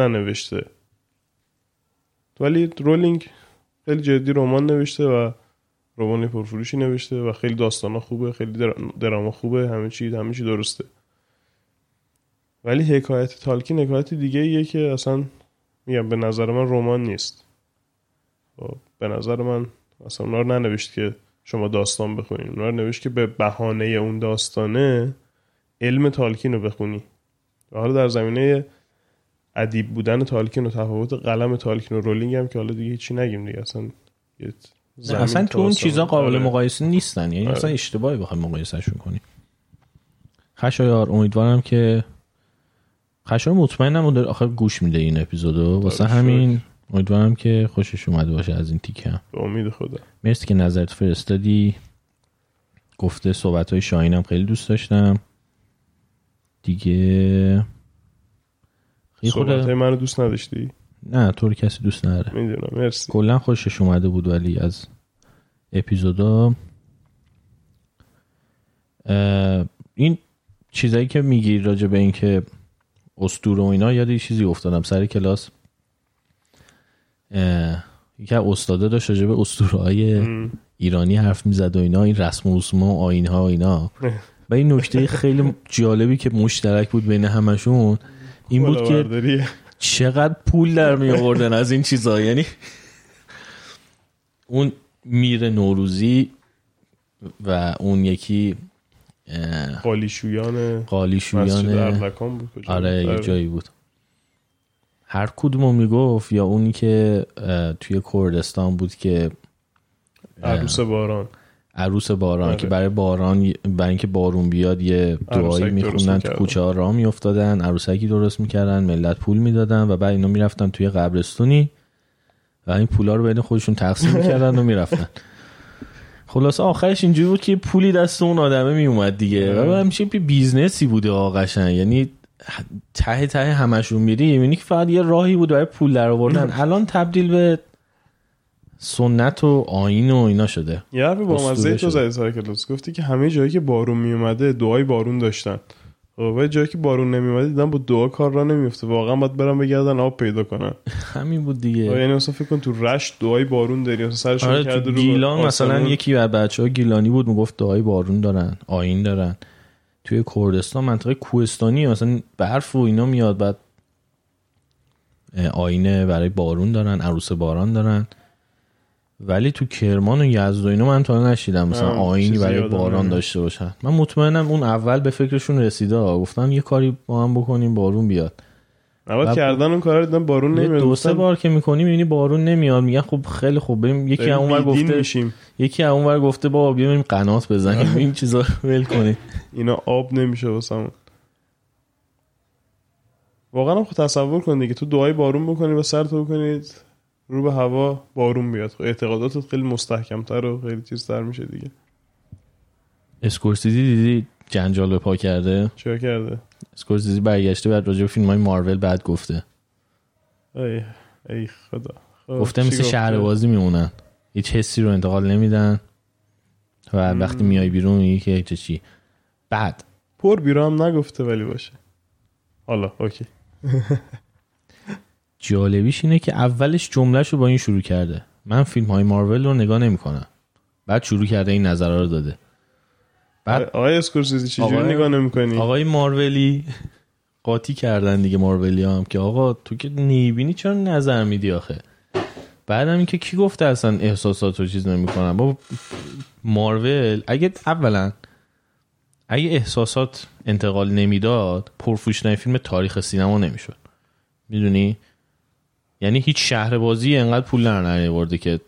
ننوشته، ولی رولینگ خیلی جدی رمان نوشته و رمان پرفروشی نوشته و خیلی داستانا خوبه، خیلی دراما خوبه، همه چی درسته. ولی حکایت تالکین حکایت دیگه ایه که اصلا میگم به نظر من رمان نیست. به نظر من اصلا اونا رو ننوشت که شما داستان بخونین، اونا رو نوشت که به بهانه اون داستانه علم تالکین رو بخونی. و حالا در زمینه ادیب بودن تالکین و تفاوت قلم تالکین و رولینگ هم که حالا دیگه چی نگیم دیگه، اصلا تو اون چیزا قابل مقایسه نیستن. یعنی اصلا اشتباهی بخوایم مقایسهشون کنیم. خشایار امیدوارم که خشایار مطمئنم اون داره آخر گوش میده این اپیزودو، واسه همین امیدوارم که خوشش اومده باشه از این تیکه هم. به امید خدا. مرسی که نظرت فرستادی. گفته صحبت‌های شاهینم خیلی دوست داشتم. دیگه صحبت‌های منو دوست نداشتی؟ نه طور کسی دوست نداره. میدونم. مرسی. کلا خوشش اومده بود ولی از اپیزودا این چیزایی که میگی راجع به این که اسطوره و اینا، یاد یه چیزی افتادم سر کلاس. یکی از استادا داشت راجع به اسطوره‌های ایرانی حرف می‌زد و اینا، این رسم و رسوم و آیین‌ها و اینا. و این نکته خیلی جالبی که مشترک بود بین همشون این بود که چقدر پول در می آوردن از این چیزا. یعنی اون میر نوروزی و اون یکی قالیشویان مسجد اردکان بود. آره یه جایی بود هر کدومو میگفت، یا اونی که توی کردستان بود که عروس باران آره. که برای اینکه بارون بیاد یه دعایی میخوندن، تو کوچه ها راه میافتادن، عروسکی درست میکردن، ملت پول میدادن و بعد اینا میرفتن توی قبرستونی و این پولا رو بین خودشون تقسیم میکردن و میرفتن. خلاصه آخرش اینجوری بود که پولی دست اون آدمه میومد دیگه و همیشه بیزنسی بوده آقاشن، یعنی ته همشون میری یعنی که فقط یه راهی بود برای پول در آوردن. الان تبدیل به سنت و آیین و اینا شده. یه حرفی با مزه تو زدی سرکلوس، گفتی که همه جایی که بارون میومده دعای بارون داشتن، و جایی که بارون نمیومده دیدن با دعا کار را نمیفته. واقعا باید برن بگردن آب پیدا کنن. همین بود دیگه. یعنی مثلا فکر کن تو رشت دعای بارون داری، مثلا سرشون آره کرده رو گیلان، مثلا یکی از بچه‌ها گیلانی بود میگفت دعای بارون دارن، آیین دارن. توی کردستان منطقه کوهستانی مثلا برف و اینا میاد، بعد آیین برای بارون دارن، عروس باران دارن. ولی تو کرمان و یزد و اینا من تا نشیدم مثلا آیینی برای باران داشته باشن. من مطمئنم اون اول به فکرشون رسیده، گفتن یه کاری با هم بکنیم بارون بیاد. بعد کردن اون کارا دیدن بارون نمیاد. دو سه بار که می‌کنی می‌بینی بارون نمیاد، میگن خب خیلی خوب بریم. یکی اونور گفته میشیم. یکی اونور گفته بابا بیایم قنات بزنیم این چیزا رو ول کنیم. اینا آب نمیشه واسمون. واقعا خود تصور کن دیگه، تو دعای بارون بکنی و سر تو بکنید رو به هوا بارون بیاد، اعتقاداتت خیلی مستحکم‌تر و خیلی چیزتر میشه دیگه. اسکورسیزی دیدی جنجال به پا کرده؟ چه کرده؟ اسکورسیزی برگشته بعد راجع به فیلم‌های مارول بعد گفته ای خدا، گفته مثل شهر بازی میمونن، هیچ حسی رو انتقال نمیدن و وقتی میای بیرون میگی که چه چی. بعد پر بیرام نگفته ولی باشه. حالا اوکی. جالبیش اینه که اولش جمله‌شو با این شروع کرده، من فیلم‌های مارول رو نگاه نمی‌کنم، بعد شروع کرده این نظرها رو داده. بعد آقای اسکورسیزی چجوری نگاه نمی‌کنی؟ آقای مارولی قاطی کردن دیگه، مارولی هم که آقا تو که نمی‌بینی چرا نظر میدی آخه؟ بعدم اینکه کی گفته اصلا احساسات رو چیز نمی‌کنم؟ بابا مارول اگه اولا اگه احساسات انتقال نمیداد، پرفروش‌ترین فیلم تاریخ سینما نمی‌شد. میدونی؟ یعنی هیچ شهر بازی انقدر پول نرآورده که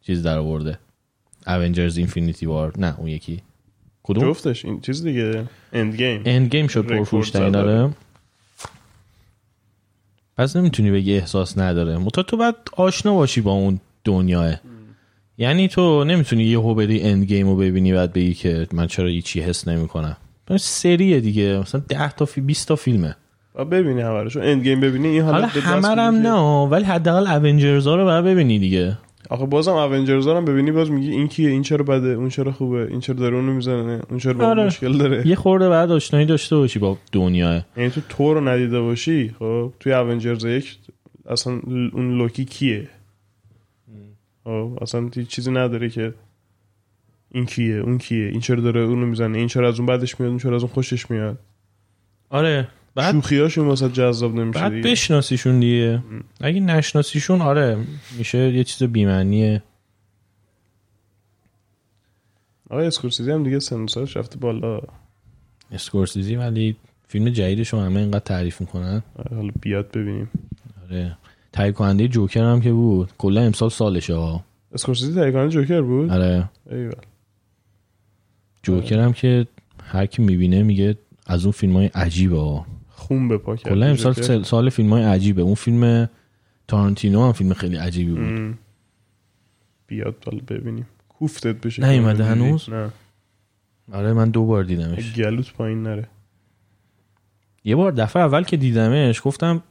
چیز در آورده. اونجرز اینفینیتی وار، نه اون یکی کدوم جفتش این چیز دیگه، اند گیم شد پرفروش ترین. آره پس نمیتونی بگی احساس نداره، متأ تو باید آشنا باشی با اون دنیاه. یعنی تو نمیتونی یهو بری اند گیم رو ببینی بعد بگی که من چرا هیچی حس نمیکنم. سریه دیگه، مثلا 10 تا 20 تا فیلمه و ببینی همه رو. چون اند گیم ببینی این حالا همه هم نه، ولی حداقل اونجرز ها رو باید ببینی دیگه. آخه بازم اونجرز ها رو ببینی باز میگی این کیه، این چرا بده، اون چرا خوبه، این چرا داره اونو میزنه، اون چرا با آره. مشکل داره. یه خورده بعد آشنایی داشته باشی با دنیاه. یعنی تو رو ندیده باشی، خب توی اونجرز یک اصلا اون لوکی کیه، خب اصلا چیزی نداره که این کیه اون کیه، این چرا داره اونو میزنه، این چرا از اون بعدش میاد، اون چرا از اون خوشش میاد. آره شوخیاشون واسه جذاب نمیشه بعد دیگه. بشناسیشون دیگه. اگه نشناسیشون آره میشه یه چیز بی‌معنیه. آقای اسکورسیزی هم دیگه سنساش رفته بالا. اسکورسیزی ولی فیلم جدیدش همه اینقدر تعریف میکنن. حالا بیاد ببینیم. آره تهیه کننده جوکر هم که بود، کلا امسال سالشه ها. اسکورسیزی تهیه کننده جوکر بود. آره ایول. جوکر هم که هر کی میبینه میگه از اون فیلمای عجیبه ها. خون به پا کرد. کلا امسال سال فیلمای عجیبه. اون فیلم تارانتینو هم فیلم خیلی عجیبی بود. بیاد حالا ببینیم. کوفتت بشه. نیومده هنوز؟ نه. آره من 2 بار دیدمش. گلوت پایین نره. یه بار دفعه اول که دیدمش گفتم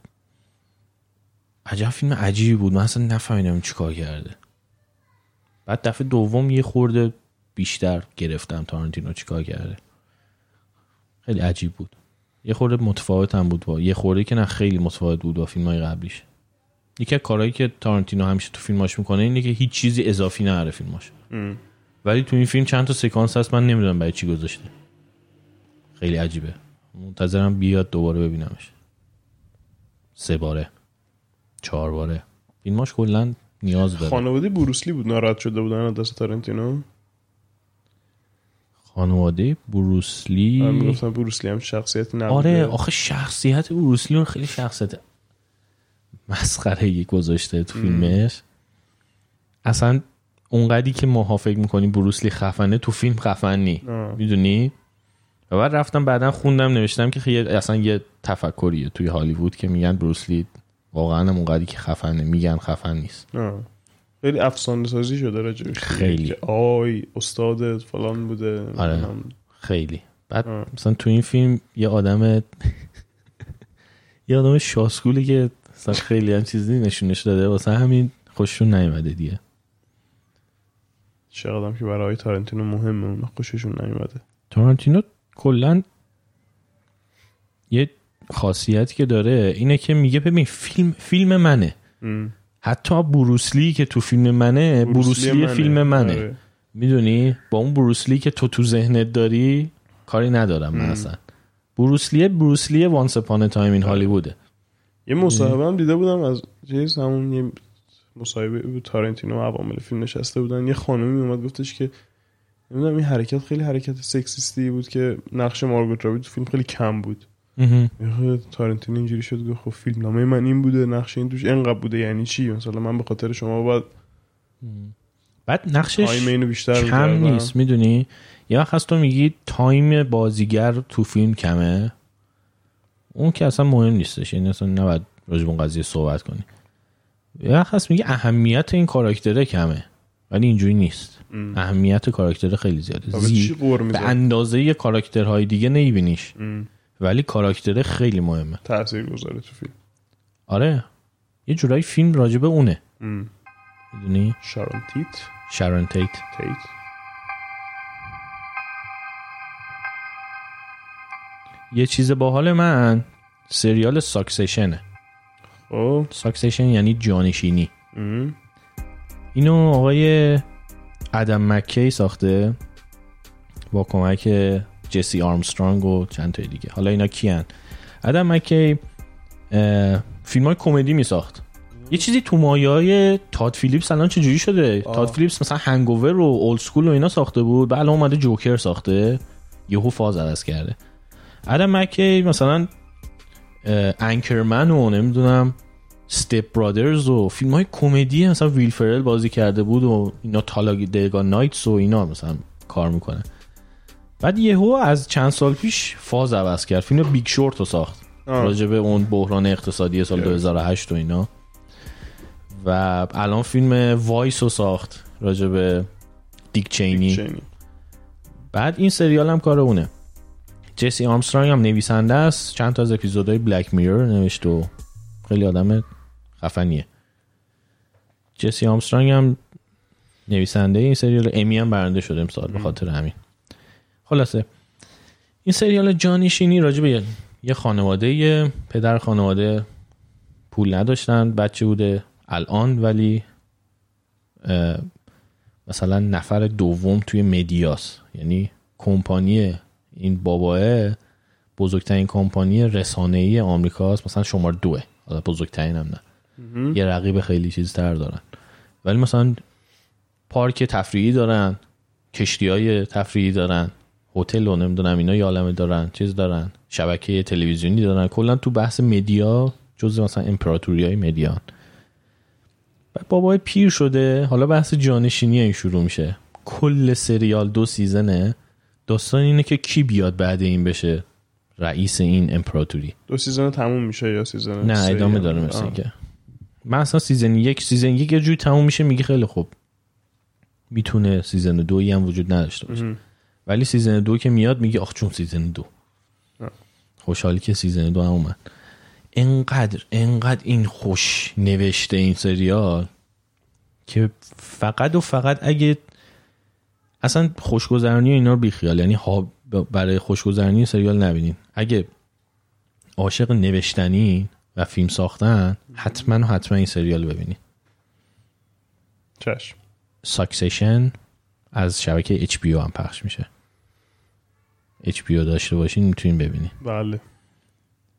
عجب فیلم عجیبی بود. من اصلا نفهمیدم چیکار کرده. بعد دفعه دوم یه خورده بیشتر گرفتم تارانتینو چیکار کرده. خیلی عجیب بود. یه خورده متفاوت هم بود با یه خورده که نه خیلی متفاوت بود با فیلم‌های قبلیش. یکی از کارهایی که تارانتینو همیشه تو فیلماش میکنه اینه که هیچ چیزی اضافی نره فیلماش. ولی تو این فیلم چند تا سکانس هست من نمیدونم برای چی گذاشته. خیلی عجیبه. منتظرم بیاد دوباره ببینمش. 3 باره. 4 باره. فیلماش کلا نیاز داره. خانواده بروسلی بود ناراحت شده بودن از دست تارانتینو. خانواده بروسلی من گفتم بروسلی هم شخصیت نبوده. آره آخه شخصیت بروسلی اون خیلی شخصیت مسخره‌ای گذاشته تو فیلمش. اصلا اونقدری که ما فکر می‌کنیم بروسلی خفنه، تو فیلم خفن نی، میدونی؟ و بعد رفتم بعدن خوندم نوشتم که اصلا یه تفکریه توی هالیوود که میگن بروسلی واقعا اونقدری که خفنه، میگن خفن نیست. خیلی افسانه سازی شده راجعش، خیلی آی استادت فلان بوده. آره خیلی. بعد مثلا تو این فیلم یه آدم شاسکولی که مثلا خیلی هم چیزی نشونش داده، واسه همین خوششون نیومده دیگه. چه آدم که برای تارنتینو مهمه، اون خوششون نیومده. تارنتینو کلا یه خاصیتی که داره اینه که میگه ببین فیلم منه. حتی بروسلی که تو فیلم منه، بروسلی فیلم منه. میدونی با اون بروسلی که تو ذهنت داری کاری ندارم من اصلا. بروسلی وانس اپان تایم این هالیووده. یه مصاحبه هم دیده بودم از چیز، همون یه مصاحبه تارنتینو و عوامل فیلم نشسته بودن، یه خانمی اومد گفتش که نمیدونم این حرکت خیلی حرکت سکسیستی بود که نقش مارگوت رابی تو فیلم خیلی کم بود. تارنتینو اینجوری شد گفت خب فیلم نامه من این بوده، نقش این توش اینقدر بوده، یعنی چی؟ مثلا من به خاطر شما بعد نقشش کم نیست. میدونی یه وقت هست تو میگی تایم بازیگر تو فیلم کمه، اون که اصلا مهم نیستش، یعنی اصلا نباید راجع به اون قضیه صحبت کنی. یه وقت هست میگی اهمیت این کاراکتره کمه، ولی اینجوری نیست. اهمیت کاراکتره خیلی زیاده، به اندازه یه کاراکترهای دیگه نمیبینیش، ولی کاراکتره خیلی مهمه، تأثیر گذاره تو فیلم. آره یه جورایی فیلم راجع به اونه. میدونی شارون تیت یه چیز باحال من سریال ساکسیشنه. ساکسیشن یعنی جانشینی. اینو آقای ادم مکی ساخته با کمک جسی آرمسترانگ و چند تای دیگه. حالا اینا کیان؟ ادم مکی فیلمای کمدی می ساخت. یه چیزی تو مایه‌های تاد فیلیپس الان چجوری شده. تاد فیلیپس مثلا هنگوور و اولد اسکول و اینا ساخته بود، بعد الان اومده جوکر ساخته، یهو فاز عوض کرده. ادم مکی مثلا انکرمن و نمیدونم استپ برادرز و فیلم‌های کمدی مثلا ویل فرل بازی کرده بود و اینا، تالاگ دیگا نایتس و اینا مثلا کار میکنه. بعد یهو از چند سال پیش فاز عوض کرد، فیلم بیگ شورت رو ساخت راجبه اون بحران اقتصادی سال 2008 و اینا. و الان فیلم وایس رو ساخت راجبه دیک چینی. بعد این سریال هم کار اونه. جسی آرمسترانگ هم نویسنده است، چند تا از اپیزودهای بلک میرور نوشت و خیلی آدم خفنیه. جسی آرمسترانگ هم نویسنده این سریال، امی هم برنده شده امسال به خاطر همین. خلاصه این سریال جانشینی راجع به یه خانواده، پدر خانواده پول نداشتن، بچه بوده الان، ولی مثلا نفر دوم توی مدیاس، یعنی کمپانی این باباه بزرگترین کمپانی رسانه‌ای آمریکاست، مثلا شماره 2، حالا بزرگترین هم نه، یه رقیب خیلی چیزتر دارن، ولی مثلا پارک تفریحی دارن، کشتی‌های تفریحی دارن، هتل و نمیدونم اینا یه عالمه دارن، چیز دارن، شبکه تلویزیونی دارن، کلا تو بحث مدیا جزو مثلا امپراتوریای مدیان. بعد بابای پیر شده، حالا بحث جانشینی این شروع میشه. کل سریال 2 سیزنه، داستان اینه که کی بیاد بعد این بشه رئیس این امپراتوری. 2 سیزن تموم میشه یا سیزن؟ نه ادامه داره مثلا که مثلا سیزن یک یه جوری تموم میشه، میگه خیلی خوب میتونه سیزن 2 هم وجود نداشته باشه، ولی سیزن 2 که میاد میگه آخ چون سیزن 2. خوشحالی که سیزن 2 هم اومد. انقدر این خوش نوشته این سریال که فقط اگه اصلا خوشگذرانی و اینا رو بیخیال، یعنی برای خوشگذرانی سریال نبینین. اگه عاشق نوشتنی و فیلم ساختن حتما این سریال ببینین. چشم. ساکسیشن از شبکه HBO هم پخش میشه. HBO داشته باشین میتونین ببینین. بله.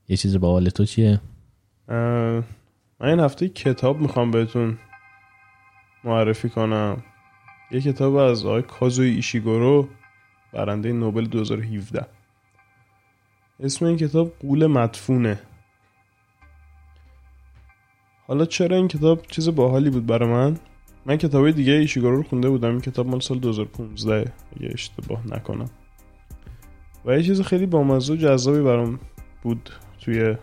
یه چیز باحال تو چیه؟ من این هفته کتاب میخوام بهتون معرفی کنم. یه کتاب از آقای کازوی ایشیگورو، برنده نوبل 2017. اسم این کتاب غول مدفونه. حالا چرا این کتاب چیز باحالی بود برای من کتابای دیگه ایشیگارو رو خونده بودم. این کتاب مال سال 2015 اگه اشتباه نکنم و یه چیز خیلی بامزه و جذابی برام بود توی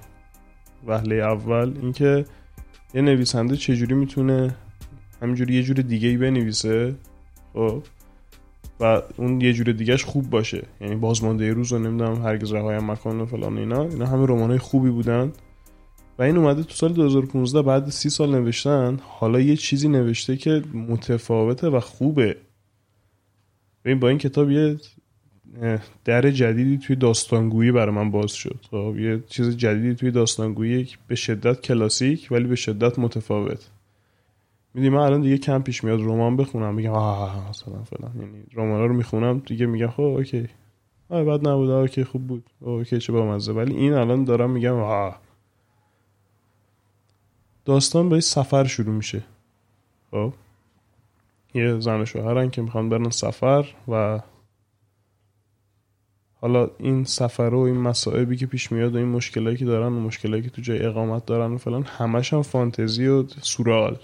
وهله اول اینکه یه نویسنده چجوری میتونه همینجوری یه جور دیگه‌ای بنویسه خب و اون یه جور دیگه‌اش خوب باشه، یعنی بازمانده روز و نمیدونم هرگز رهایم مکان و فلان اینا همه رمانای خوبی بودن و این اومده تو سال 2015 بعد 30 سال نوشتن حالا یه چیزی نوشته که متفاوته و خوبه. ببین با این کتاب یه در جدیدی توی داستانگویی برای من باز شد. خب یه چیز جدیدی توی داستانگویی به شدت کلاسیک ولی به شدت متفاوت. میدونی من الان دیگه کم پیش میاد رمان بخونم میگم آها مثلا فلان، یعنی رمانا رو میخونم دیگه میگم خب اوکی آ بد نبود اوکی خوب بود اوکی چه بامزه، ولی این الان دارم میگم آه. داستان با یه سفر شروع میشه. خب یه زن و شوهرن که میخوان برن سفر و حالا این سفر و این مصائبی که پیش میاد و این مشکلایی که دارن و مشکلایی که تو جای اقامت دارن و فلان همش هم فانتزی و سورئال.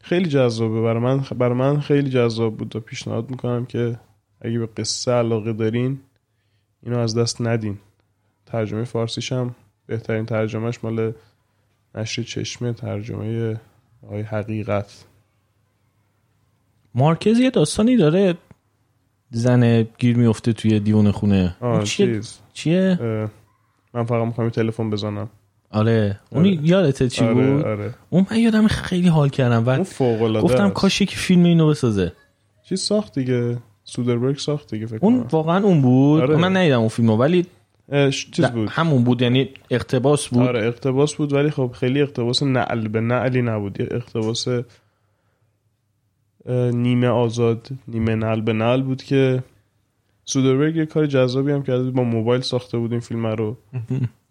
خیلی جذابه برای من خیلی جذاب بود و پیشنهاد میکنم که اگه به قصه علاقه دارین اینو از دست ندین. ترجمه فارسیش هم بهترین ترجمهش مال نشر چشمه، ترجمه آقای حقیقت. مارکز یه داستانی داره زن گیر میفته توی دیوان خونه. چیه؟ من فقط میخوام تلفن بزنم. آره اون یادته چی بود؟ آره. اون من یادم خیلی حال کردم و گفتم کاش یک فیلم اینو بسازه. چی ساخت دیگه؟ سودربرگ ساخت دیگه فکر کنم. اون واقعا اون بود. آره. من ندیدم اون فیلمو ولی چیز بود. همون بود، یعنی اقتباس بود. آره اقتباس بود ولی خب خیلی اقتباس نعل به نعلی نبود، اقتباس نیمه آزاد نیمه نعل به نعل بود که سودربرگ یه کار جذابی هم کرده بود، با موبایل ساخته بود این فیلم رو.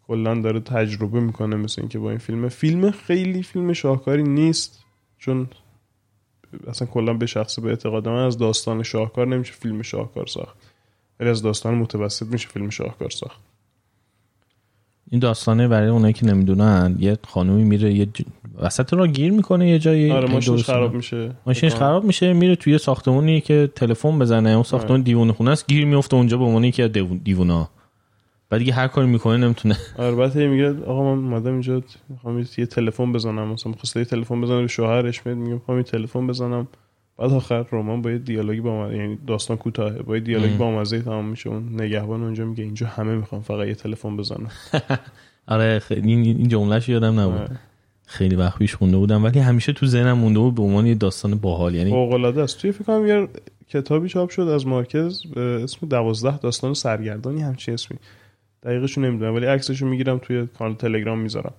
کلا داره تجربه میکنه مثل اینکه با این فیلم خیلی فیلم شاهکاری نیست چون اصلا کلا به شخص به اعتقاد من از داستان شاهکار نمیشه فیلم شاهکار ساخت ولی از داستان متوسط میشه فیلم شاهکار ساخت. این داستانه برای اونایی که نمیدونن یه خانومی میره یه وسط را گیر میکنه یه جایی، آره ماشینش خراب میشه میره توی ساختمونی که تلفن بزنه، اون ساختمون دیوونه خونه است، گیر میفته اونجا به عنوان یکی از دیوونا بعد دیگه هر کاری میکنه نمیتونه. البته میگه آقا من اومدم اینجا میخوام یه تلفن بزنم، مثلا می‌خواسته یه تلفن بزنه به شوهرش، میگه میخوام یه تلفن بزنم، بعد آخر رمان با یه دیالوگ با من، یعنی داستان کوتاه با یه دیالوگ با مزه تمام میشه. اون نگهبان اونجا میگه اینجا همه میخوام فقط یه تلفن بزنم. آره خیلی این جملهش یادم نبود، خیلی وقت پیش خونده بودم ولی همیشه تو ذهنم مونده بود به عنوان یه داستان باحال، یعنی فوق العاده است. توی فکر کنم یه کتابی چاپ شد از مارکز اسم 12 داستان سرگردانی همچین اسمی دقیقشو نمیدونم ولی عکسشو میگیرم توی کانال تلگرام میذارم،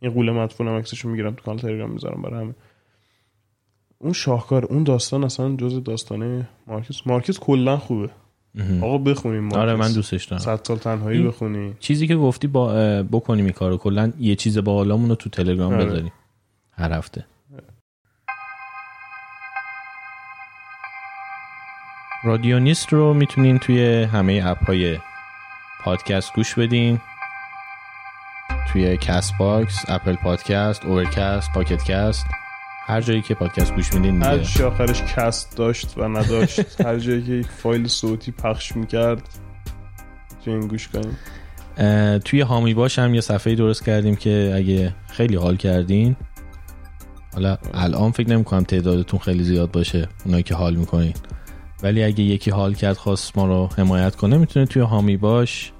این قوله مدفونم عکسشو میگیرم تو کانال تلگرام میذارم برای همه. اون شاهکار اون داستان اصلا جز داستانه مارکز کلا خوبه. آقا بخونیم مارکز. آره من دوستش دارم. 100 سال تنهایی بخونی. چیزی که گفتی با بکنیم این کارو کلا یه چیز باحالمون رو تو تلگرام بذاریم هر هفته. رادیو نیست رو میتونین توی همه اپ‌های پادکست گوش بدین، توی کست باکس، اپل پادکست، اورکست، پاکت کست، هر جایی که پادکست گوش میدین دیگه. هرچی آخرش کست داشت و نداشت هر جایی که یک فایل صوتی پخش میکرد توی این گوش کنیم. توی هامی باش هم یه صفحه درست کردیم که اگه خیلی حال کردین، حالا الان فکر نمی کنم تعدادتون خیلی زیاد باشه اونایی که حال میکنین ولی اگه یکی حال کرد خواست ما رو حمایت کنه میتونه توی هامی باش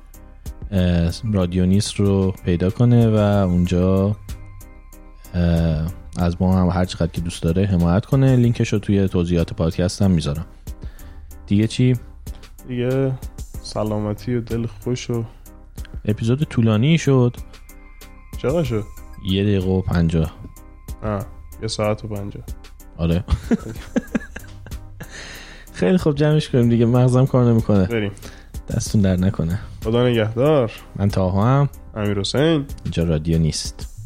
رادیو نیست رو پیدا کنه و اونجا از ما هم هر چقدر که دوست داره حمایت کنه. لینکش رو توی توضیحات پادکست هم میذارم. دیگه چی؟ دیگه سلامتی و دل خوش. و اپیزود طولانی شد. چقدر شد؟ 1 دقیقه و 50 آه 1 ساعت و 50. آره خیلی خوب جمعش کنیم دیگه، مغزم کار نمیکنه. بریم. دستون در نکنه. خدا نگهدار. من طه هم. امیر حسین. اینجا رادیو نیست.